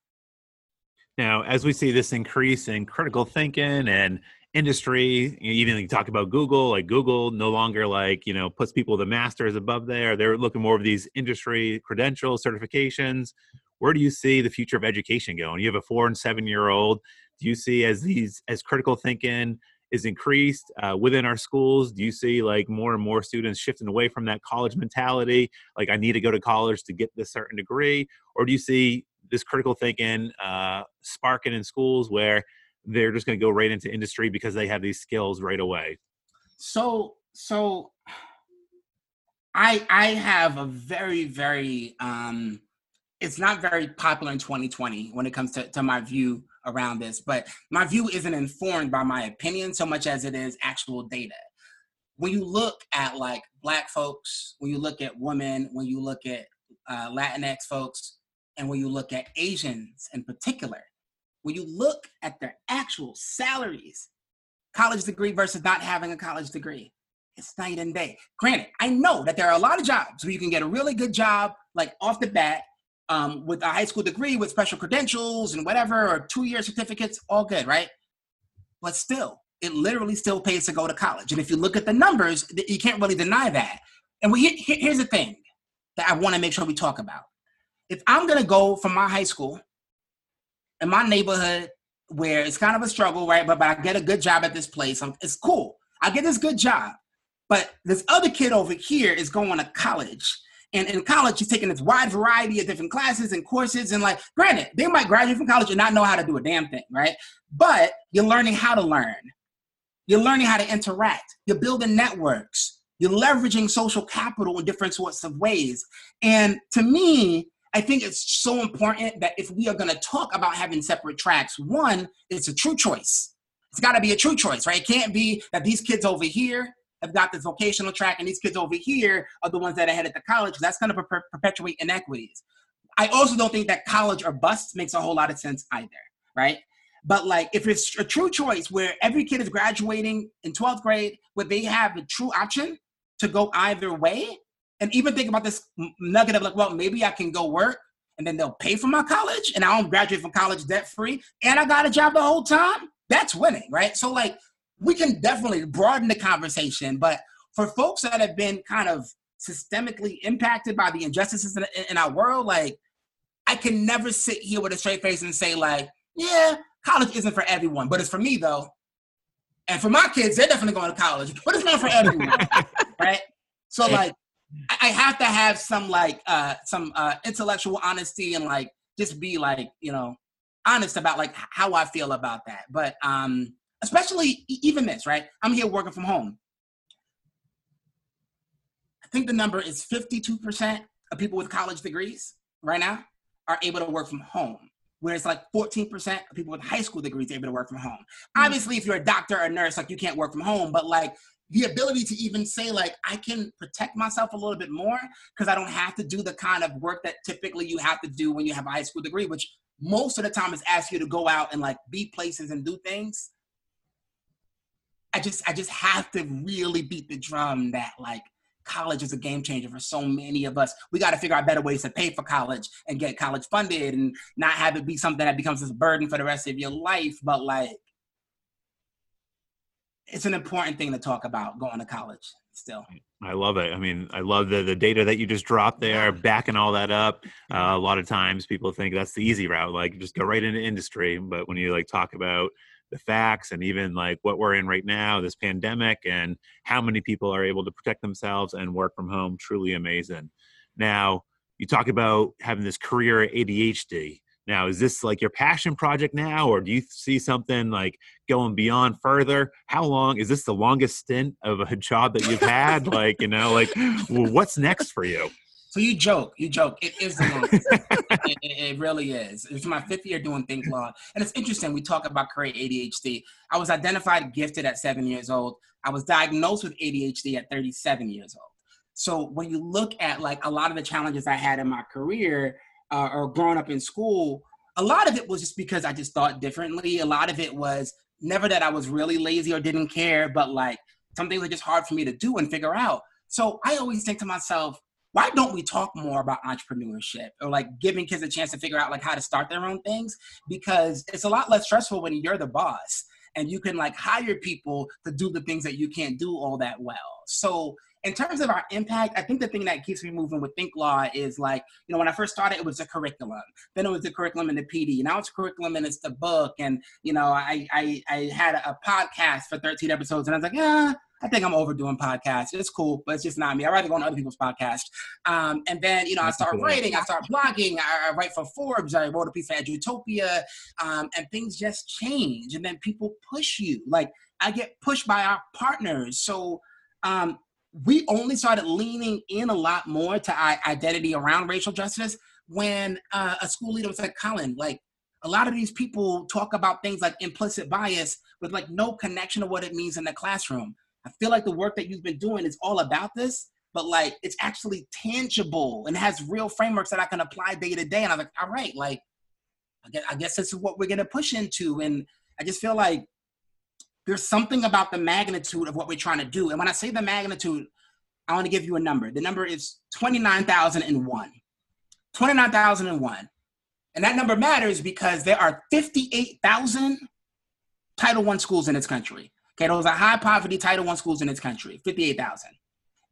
Now, as we see this increase in critical thinking and industry, you know, even you talk about Google, like Google no longer like, you know, puts people, the masters above there. They're looking more of these industry credentials, certifications. Where do you see the future of education going? You have a four and seven-year-old. Do you see as these, as critical thinking is increased uh, within our schools? Do you see like more and more students shifting away from that college mentality? Like, I need to go to college to get this certain degree? Or do you see this critical thinking uh, sparking in schools where they're just going to go right into industry because they have these skills right away? So, so I, I have a very, very, um, it's not very popular in twenty twenty when it comes to, to my view around this, but my view isn't informed by my opinion so much as it is actual data. When you look at like Black folks, when you look at women, when you look at uh, Latinx folks, and when you look at Asians in particular, when you look at their actual salaries, college degree versus not having a college degree, it's night and day. Granted, I know that there are a lot of jobs where you can get a really good job, like off the bat, um, with a high school degree, with special credentials and whatever, or two-year certificates, all good, right? But still, it literally still pays to go to college. And if you look at the numbers, you can't really deny that. And we, here's the thing that I want to make sure we talk about. If I'm going to go from my high school in my neighborhood where it's kind of a struggle, right? But, but I get a good job at this place. I'm, it's cool. I get this good job. But this other kid over here is going to college. And in college, he's taking this wide variety of different classes and courses. And like, granted, they might graduate from college and not know how to do a damn thing, right? But you're learning how to learn. You're learning how to interact. You're building networks. You're leveraging social capital in different sorts of ways. And to me, I think it's so important that if we are going to talk about having separate tracks, one, it's a true choice. It's got to be a true choice, right? It can't be that these kids over here have got this vocational track and these kids over here are the ones that are headed to college. That's going to per- perpetuate inequities. I also don't think that college or bust makes a whole lot of sense either, right? But like, if it's a true choice where every kid is graduating in twelfth grade, where they have a true option to go either way, and even think about this nugget of like, well, maybe I can go work and then they'll pay for my college and I don't graduate from college debt free and I got a job the whole time, that's winning, right? So like, we can definitely broaden the conversation, but for folks that have been kind of systemically impacted by the injustices in, in our world, like, I can never sit here with a straight face and say like, yeah, college isn't for everyone, but it's for me though. And for my kids, they're definitely going to college, but it's not for everyone, right? So like, I have to have some like, uh, some uh, intellectual honesty and like, just be like, you know, honest about like how I feel about that. But um, especially even this, right? I'm here working from home. I think the number is fifty-two percent of people with college degrees right now are able to work from home, whereas like fourteen percent of people with high school degrees are able to work from home. Mm-hmm. Obviously, if you're a doctor or a nurse, like you can't work from home, but like, the ability to even say like, I can protect myself a little bit more because I don't have to do the kind of work that typically you have to do when you have a high school degree, which most of the time is ask you to go out and like be places and do things. I just, I just have to really beat the drum that like college is a game changer for so many of us. We got to figure out better ways to pay for college and get college funded and not have it be something that becomes this burden for the rest of your life. But like, it's an important thing to talk about, going to college still. I love it. I mean, I love the, the data that you just dropped there, backing all that up. Uh, a lot of times people think that's the easy route, like just go right into industry. But when you like talk about the facts and even like what we're in right now, this pandemic and how many people are able to protect themselves and work from home, truly amazing. Now, you talk about having this career at A D H D. Now, is this like your passion project now, or do you see something like going beyond further? How long is this the longest stint of a job that you've had? Like, you know, like, well, what's next for you? So you joke, you joke. It is the longest. it, it, it really is. It's my fifth year doing ThinkLaw, and it's interesting. We talk about career A D H D. I was identified gifted at seven years old. I was diagnosed with A D H D at thirty-seven years old. So when you look at like a lot of the challenges I had in my career, Uh, or growing up in school, a lot of it was just because I just thought differently. A lot of it was never that I was really lazy or didn't care, but like some things were just hard for me to do and figure out. So I always think to myself, why don't we talk more about entrepreneurship or like giving kids a chance to figure out like how to start their own things? Because it's a lot less stressful when you're the boss and you can like hire people to do the things that you can't do all that well. So in terms of our impact, I think the thing that keeps me moving with ThinkLaw is like, you know, when I first started, it was the curriculum. Then it was the curriculum and the P D. Now it's curriculum and it's the book. And, you know, I I, I had a podcast for thirteen episodes. And I was like, yeah, I think I'm overdoing podcasts. It's cool, but it's just not me. I'd rather go on other people's podcasts. Um, and then, you know, I started writing. I started blogging. I, I write for Forbes. I wrote a piece for Edutopia. Um, and things just change. And then people push you. Like, I get pushed by our partners. So, um, we only started leaning in a lot more to our identity around racial justice when uh, a school leader was like, Colin, like a lot of these people talk about things like implicit bias with like no connection to what it means in the classroom. I feel like the work that you've been doing is all about this, but like it's actually tangible and has real frameworks that I can apply day to day. And I'm like, all right, like I guess this is what we're going to push into. And I just feel like there's something about the magnitude of what we're trying to do. And when I say the magnitude, I want to give you a number. The number is twenty-nine thousand one. twenty-nine thousand one. And that number matters because there are fifty-eight thousand Title one schools in this country. Okay, those are high poverty Title one schools in this country, fifty-eight thousand.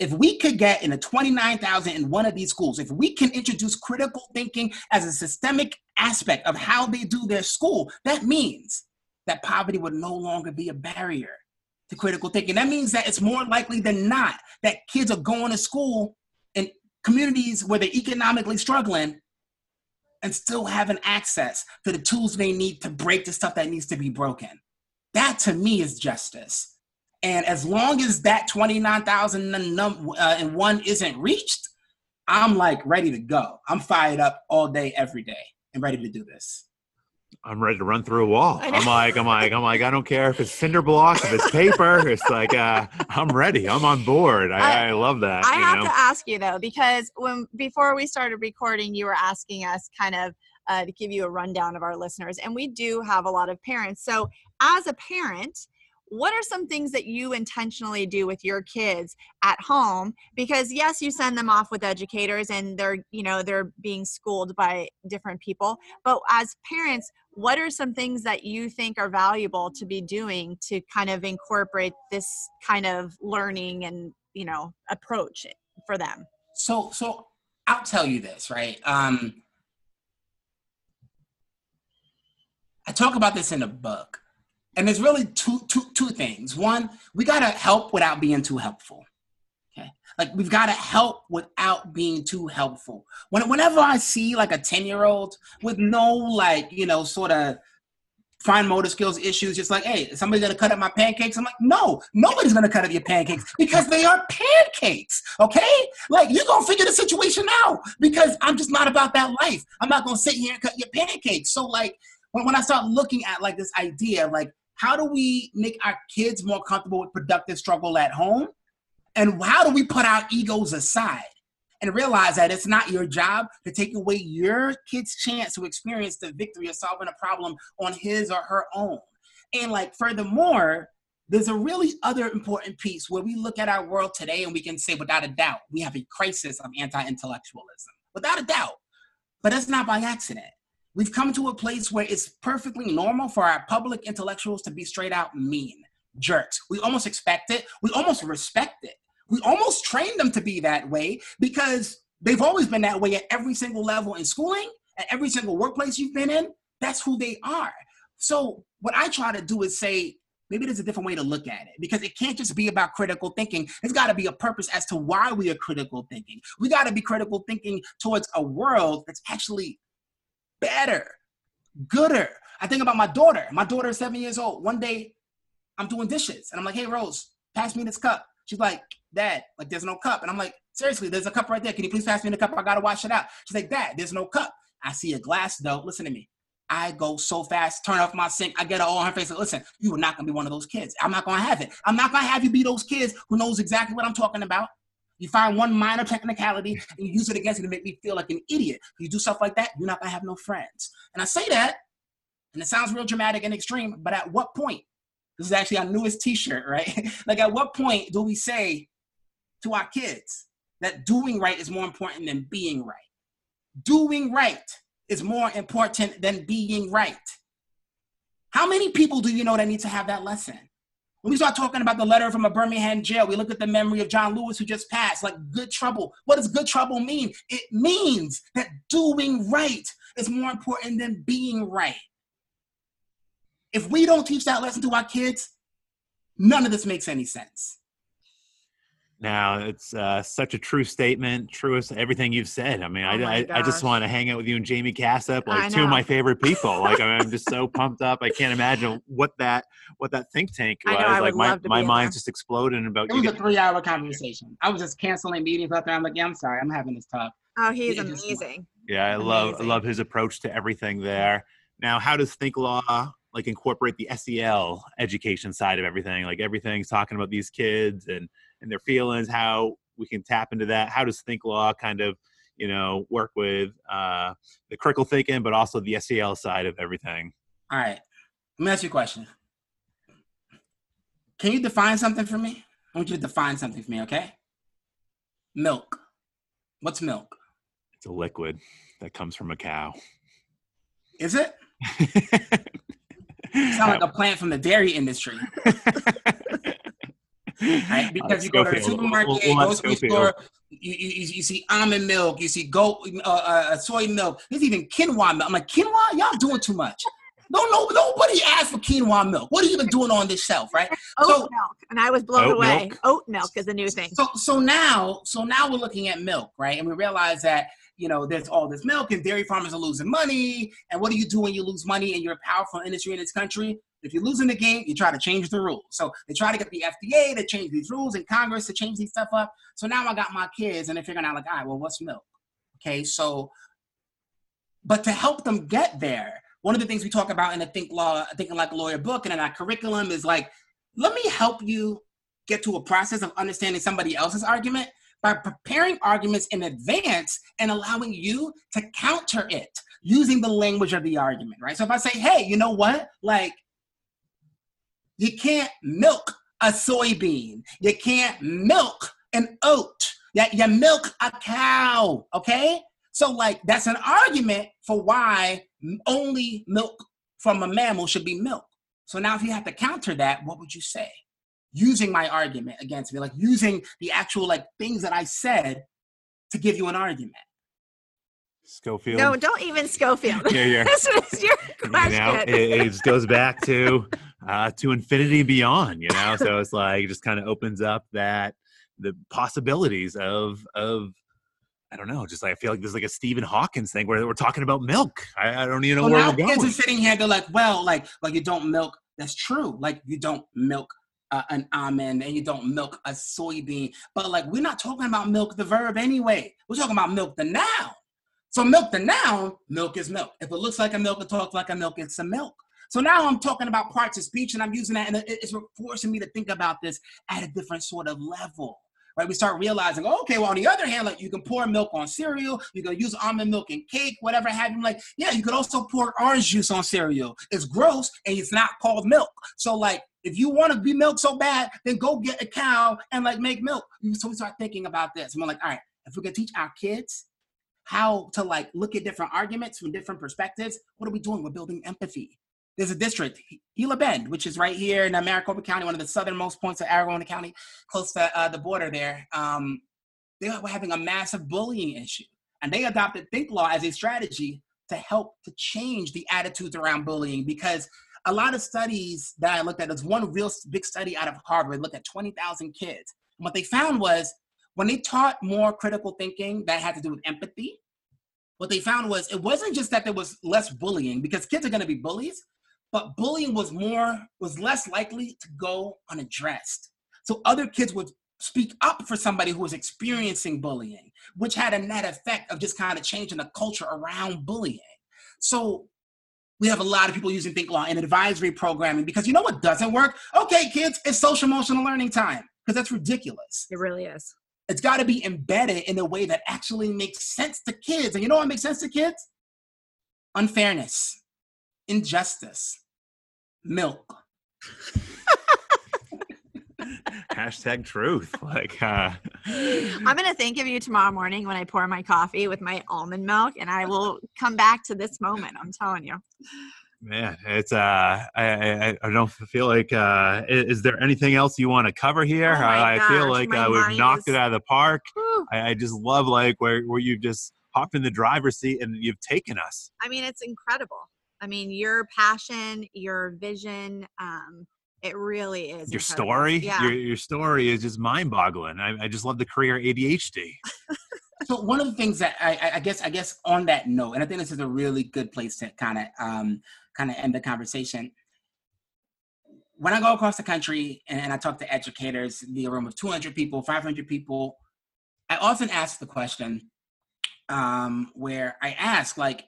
If we could get into twenty-nine thousand in one of these schools, if we can introduce critical thinking as a systemic aspect of how they do their school, that means that poverty would no longer be a barrier to critical thinking. That means that it's more likely than not that kids are going to school in communities where they're economically struggling and still having access to the tools they need to break the stuff that needs to be broken. That to me is justice. And as long as that twenty-nine thousand one isn't reached, I'm like ready to go. I'm fired up all day, every day, and ready to do this. I'm ready to run through a wall. I'm like, I'm like, I'm like, I don't care if it's cinder blocks, if it's paper. It's like, uh, I'm ready. I'm on board. I, I, I love that. I you have know? to ask you though, because when, before we started recording, you were asking us kind of uh, to give you a rundown of our listeners. And we do have a lot of parents. So as a parent, what are some things that you intentionally do with your kids at home? Because yes, you send them off with educators and they're, you know, they're being schooled by different people. But as parents, what are some things that you think are valuable to be doing to kind of incorporate this kind of learning and, you know, approach for them? So, so I'll tell you this, right? Um, I talk about this in the book. And there's really two, two, two things. One, we gotta help without being too helpful, okay? Like we've gotta help without being too helpful. When, whenever I see like a ten-year-old with no like, you know, sort of fine motor skills issues, just like, hey, is somebody gonna cut up my pancakes? I'm like, no, nobody's gonna cut up your pancakes because they are pancakes, okay? Like you're gonna figure the situation out because I'm just not about that life. I'm not gonna sit here and cut your pancakes. So like, when, when I start looking at like this idea, like, how do we make our kids more comfortable with productive struggle at home? And how do we put our egos aside and realize that it's not your job to take away your kid's chance to experience the victory of solving a problem on his or her own? And like, furthermore, there's a really other important piece where we look at our world today and we can say, without a doubt, we have a crisis of anti-intellectualism, without a doubt, but that's not by accident. We've come to a place where it's perfectly normal for our public intellectuals to be straight out mean, jerks. We almost expect it. We almost respect it. We almost train them to be that way because they've always been that way at every single level in schooling, at every single workplace you've been in. That's who they are. So what I try to do is say, maybe there's a different way to look at it because it can't just be about critical thinking. There's got to be a purpose as to why we are critical thinking. We got to be critical thinking towards a world that's actually better, gooder. I think about my daughter. My daughter is seven years old. One day I'm doing dishes and I'm like, hey, Rose, pass me this cup. She's like, Dad, like there's no cup. And I'm like, seriously, there's a cup right there. Can you please pass me the cup? I got to wash it out. She's like, Dad, there's no cup. I see a glass though. Listen to me. I go so fast, turn off my sink. I get it all on her face. Like, listen, you are not going to be one of those kids. I'm not going to have it. I'm not going to have you be those kids who knows exactly what I'm talking about. You find one minor technicality and you use it against me to make me feel like an idiot. You do stuff like that, you're not gonna have no friends. And I say that, and it sounds real dramatic and extreme, but at what point, this is actually our newest t-shirt, right? Like at what point do we say to our kids that doing right is more important than being right? Doing right is more important than being right. How many people do you know that need to have that lesson? When we start talking about the letter from a Birmingham jail, we look at the memory of John Lewis who just passed, like good trouble. What does good trouble mean? It means that doing right is more important than being right. If we don't teach that lesson to our kids, none of this makes any sense. Now, it's uh, such a true statement, truest everything you've said. I mean, oh I, I, I just want to hang out with you and Jaime Casap, like two of my favorite people. Like, I mean, I'm just so pumped up. I can't imagine what that what that think tank was. I know, I like, my my mind's there. Just exploding about. It was you a three-hour conversation. I was just canceling meetings out there. I'm like, yeah, I'm sorry, I'm having this talk. Oh, he's it amazing. Yeah, I amazing. love I love his approach to everything there. Now, how does ThinkLaw like incorporate the S E L education side of everything? Like, everything's talking about these kids and. and their feelings, how we can tap into that. How does ThinkLaw kind of you know, work with uh, the critical thinking, but also the S E L side of everything. All right. Let me ask you a question. Can you define something for me? I want you to define something for me, okay? Milk. What's milk? It's a liquid that comes from a cow. Is it? You sound like a plant from the dairy industry. Right? Because uh, you go to the supermarket, we'll, we'll grocery store, you, you, you see almond milk, you see goat, uh, uh, soy milk. There's even quinoa milk. I'm like, quinoa? Y'all doing too much. No, no, nobody asked for quinoa milk. What are you even doing on this shelf, right? Oat so, milk, and I was blown oat away. Milk. Oat milk is a new thing. So, so now, so now we're looking at milk, right? And we realize that, you know, there's all this milk, and dairy farmers are losing money. And what do you do when you lose money? And you're a powerful industry in this country. If you're losing the game, you try to change the rules. So they try to get the F D A to change these rules and Congress to change these stuff up. So now I got my kids, and they're figuring out, like, all right, well, what's milk? Okay, so, but to help them get there. One of the things we talk about in the Think Law, Thinking Like a Lawyer book and in our curriculum is like, let me help you get to a process of understanding somebody else's argument by preparing arguments in advance and allowing you to counter it using the language of the argument, right? So if I say, hey, you know what? Like, you can't milk a soybean. You can't milk an oat. You milk a cow, okay? So like, that's an argument for why only milk from a mammal should be milk. So now if you have to counter that, what would you say? Using my argument against me, like using the actual like things that I said to give you an argument. Scofield. No, don't even Scofield. Yeah, yeah. This was your question. You know, it, it goes back to uh, to infinity beyond, you know? So it's like, it just kind of opens up that the possibilities of, of, I don't know, just like I feel like there's like a Stephen Hawkins thing where we're talking about milk. I, I don't even know well, where we're going. Kids are sitting here, they're like, well, like, like you don't milk, that's true. Like you don't milk uh, an almond and you don't milk a soybean. But like, we're not talking about milk the verb anyway. We're talking about milk the noun. So milk the noun, milk is milk. If it looks like a milk and talks like a milk, it's a milk. So now I'm talking about parts of speech and I'm using that and it's forcing me to think about this at a different sort of level. Right, we start realizing, oh, okay, well, on the other hand, like you can pour milk on cereal, you can use almond milk in cake, whatever have you. Like, yeah, you could also pour orange juice on cereal. It's gross and it's not called milk. So like, if you want to be milk so bad, then go get a cow and like make milk. So we start thinking about this. And we're like, all right, if we can teach our kids how to like look at different arguments from different perspectives, what are we doing? We're building empathy. There's a district, Gila Bend, which is right here in Maricopa County, one of the southernmost points of Aragon County, close to uh, the border there. Um, they were having a massive bullying issue. And they adopted Think Law as a strategy to help to change the attitudes around bullying. Because a lot of studies that I looked at, there's one real big study out of Harvard, looked at twenty thousand kids. And what they found was when they taught more critical thinking that had to do with empathy, what they found was it wasn't just that there was less bullying, because kids are going to be bullies. But bullying was more, was less likely to go unaddressed. So other kids would speak up for somebody who was experiencing bullying, which had a net effect of just kind of changing the culture around bullying. So we have a lot of people using Think Law in advisory programming because you know what doesn't work? Okay, kids, it's social emotional learning time because that's ridiculous. It really is. It's got to be embedded in a way that actually makes sense to kids. And you know what makes sense to kids? Unfairness, injustice. Milk. Hashtag truth. Like, uh... I'm going to think of you tomorrow morning when I pour my coffee with my almond milk, and I will come back to this moment. I'm telling you. Man, it's, uh, I, I, I don't feel like, uh, is, is there anything else you want to cover here? Oh I, gosh, I feel like uh, we've knocked is... it out of the park. I, I just love like where, where you've just hopped in the driver's seat and you've taken us. I mean, it's incredible. I mean, your passion, your vision, um, it really is. Your incredible. Story? Yeah. Your, your story is just mind-boggling. I, I just love the career A D H D. So one of the things that I, I guess I guess on that note, and I think this is a really good place to kind of um, kind of end the conversation. When I go across the country and, and I talk to educators in a room of two hundred people, five hundred people, I often ask the question um, where I ask, like,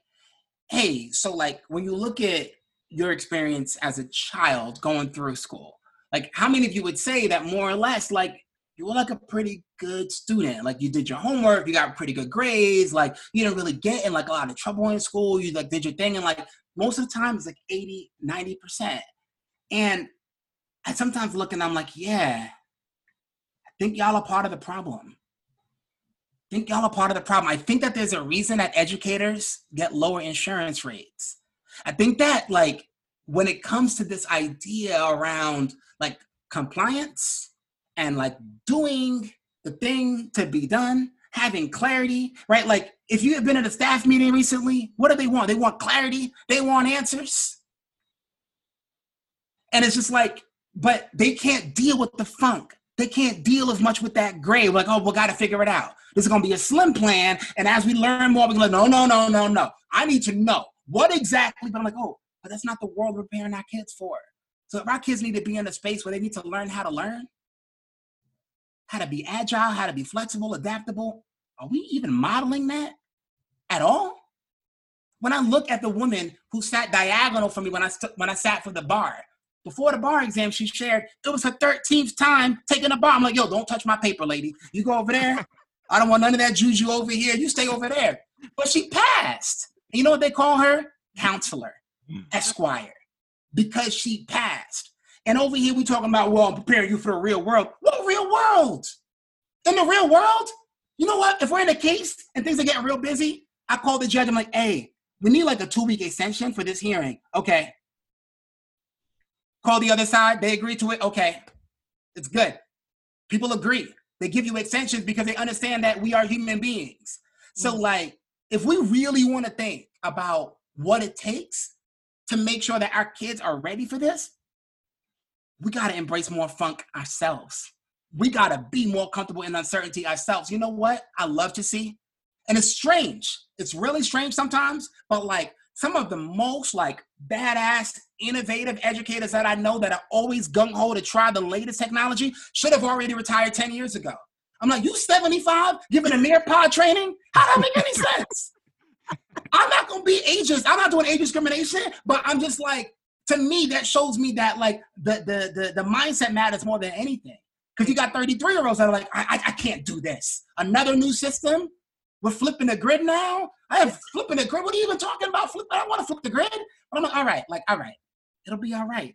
hey, so like when you look at your experience as a child going through school, like how many of you would say that more or less, like you were like a pretty good student. Like you did your homework, you got pretty good grades. Like you didn't really get in like a lot of trouble in school. You like did your thing. And like most of the time it's like eighty, ninety percent. And I sometimes look and I'm like, yeah, I think y'all are part of the problem. I think y'all are part of the problem. I think that there's a reason that educators get lower insurance rates. I think that like when it comes to this idea around like compliance and like doing the thing to be done, having clarity, right? Like if you have been at a staff meeting recently, what do they want? They want clarity. They want answers. And it's just like, but they can't deal with the funk. They can't deal as much with that grade. We're like, oh, we got to figure it out. This is going to be a slim plan. And as we learn more, we're like, no, no, no, no, no. I need to know what exactly. But I'm like, oh, but that's not the world we're preparing our kids for. So if our kids need to be in a space where they need to learn how to learn, how to be agile, how to be flexible, adaptable, are we even modeling that at all? When I look at the woman who sat diagonal from me when I, st- when I sat for the bar, before the bar exam, she shared, it was her thirteenth time taking a bar. I'm like, yo, don't touch my paper, lady. You go over there. I don't want none of that juju over here. You stay over there. But she passed. And you know what they call her? Counselor, Esquire, because she passed. And over here, we're talking about, well, I'm preparing you for the real world. What real world? In the real world? You know what? If we're in a case and things are getting real busy, I call the judge. I'm like, hey, we need like a two-week extension for this hearing. Okay. Call the other side. They agree to it. Okay. It's good. People agree. They give you extensions because they understand that we are human beings. So mm-hmm. like, if we really want to think about what it takes to make sure that our kids are ready for this, we got to embrace more funk ourselves. We got to be more comfortable in uncertainty ourselves. You know what I love to see? And it's strange. It's really strange sometimes, but like some of the most like badass, innovative educators that I know that are always gung-ho to try the latest technology should have already retired ten years ago. I'm like, you seventy-five giving a Nearpod training? How that make any sense? I'm not going to be ageist. I'm not doing age discrimination, but I'm just like, to me, that shows me that like the the the, the mindset matters more than anything. Because you got thirty-three-year-olds that are like, I, I I can't do this. Another new system. We're flipping the grid now. I am flipping the grid. What are you even talking about? Flip, I don't want to flip the grid. But I'm like, all right, like, all right, it'll be all right.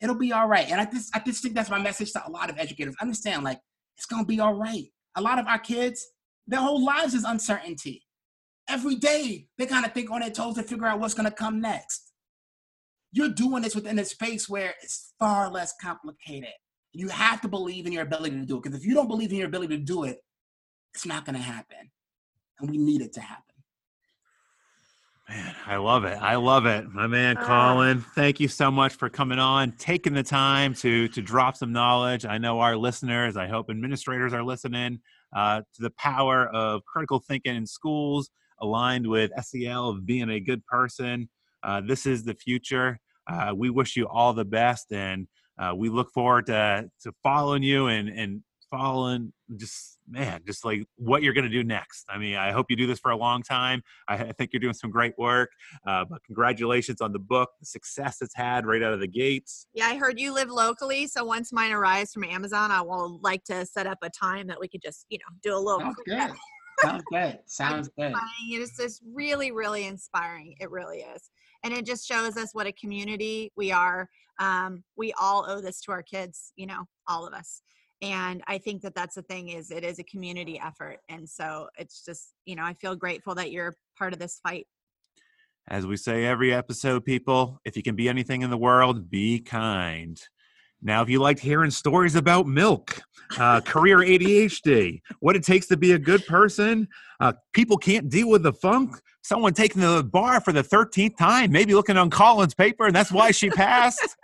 It'll be all right. And I just I just think that's my message to a lot of educators. Understand, like, it's gonna be all right. A lot of our kids, their whole lives is uncertainty. Every day they kind of think on their toes to figure out what's gonna come next. You're doing this within a space where it's far less complicated. You have to believe in your ability to do it. Because if you don't believe in your ability to do it, it's not gonna happen. And we need it to happen. Man, I love it. I love it. My man, uh, Colin, thank you so much for coming on, taking the time to to drop some knowledge. I know our listeners, I hope administrators are listening uh, to the power of critical thinking in schools aligned with S E L of being a good person. Uh, this is the future. Uh, we wish you all the best, and uh, we look forward to to following you and and following just, man, just like what you're going to do next. I mean, I hope you do this for a long time. I, I think you're doing some great work, uh, but congratulations on the book, the success it's had right out of the gates. Yeah, I heard you live locally. So once mine arrives from Amazon, I will like to set up a time that we could just, you know, do a little. Sounds good. Sounds good. Sounds good. It's just really, really inspiring. It really is. And it just shows us what a community we are. Um, we all owe this to our kids, you know, all of us. And I think that that's the thing, is it is a community effort. And so it's just, you know, I feel grateful that you're part of this fight. As we say every episode, people, if you can be anything in the world, be kind. Now, if you liked hearing stories about milk, uh, career A D H D, what it takes to be a good person, uh, people can't deal with the funk, someone taking the bar for the thirteenth time, maybe looking on Colin's paper, and that's why she passed.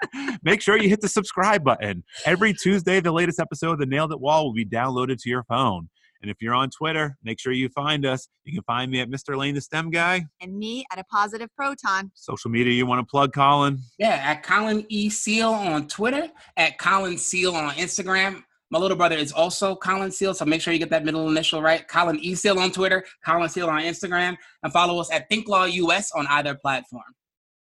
Make sure you hit the subscribe button. Every Tuesday, the latest episode of The Nailed It Wall will be downloaded to your phone. And if you're on Twitter, make sure you find us. You can find me at Mister Lane, the STEM guy. And me at A Positive Proton. Social media you want to plug, Colin? Yeah, at Colin E. Seale on Twitter, at Colin Seale on Instagram. My little brother is also Colin Seale, so make sure you get that middle initial right. Colin E. Seale on Twitter, Colin Seale on Instagram, and follow us at ThinkLaw U S on either platform.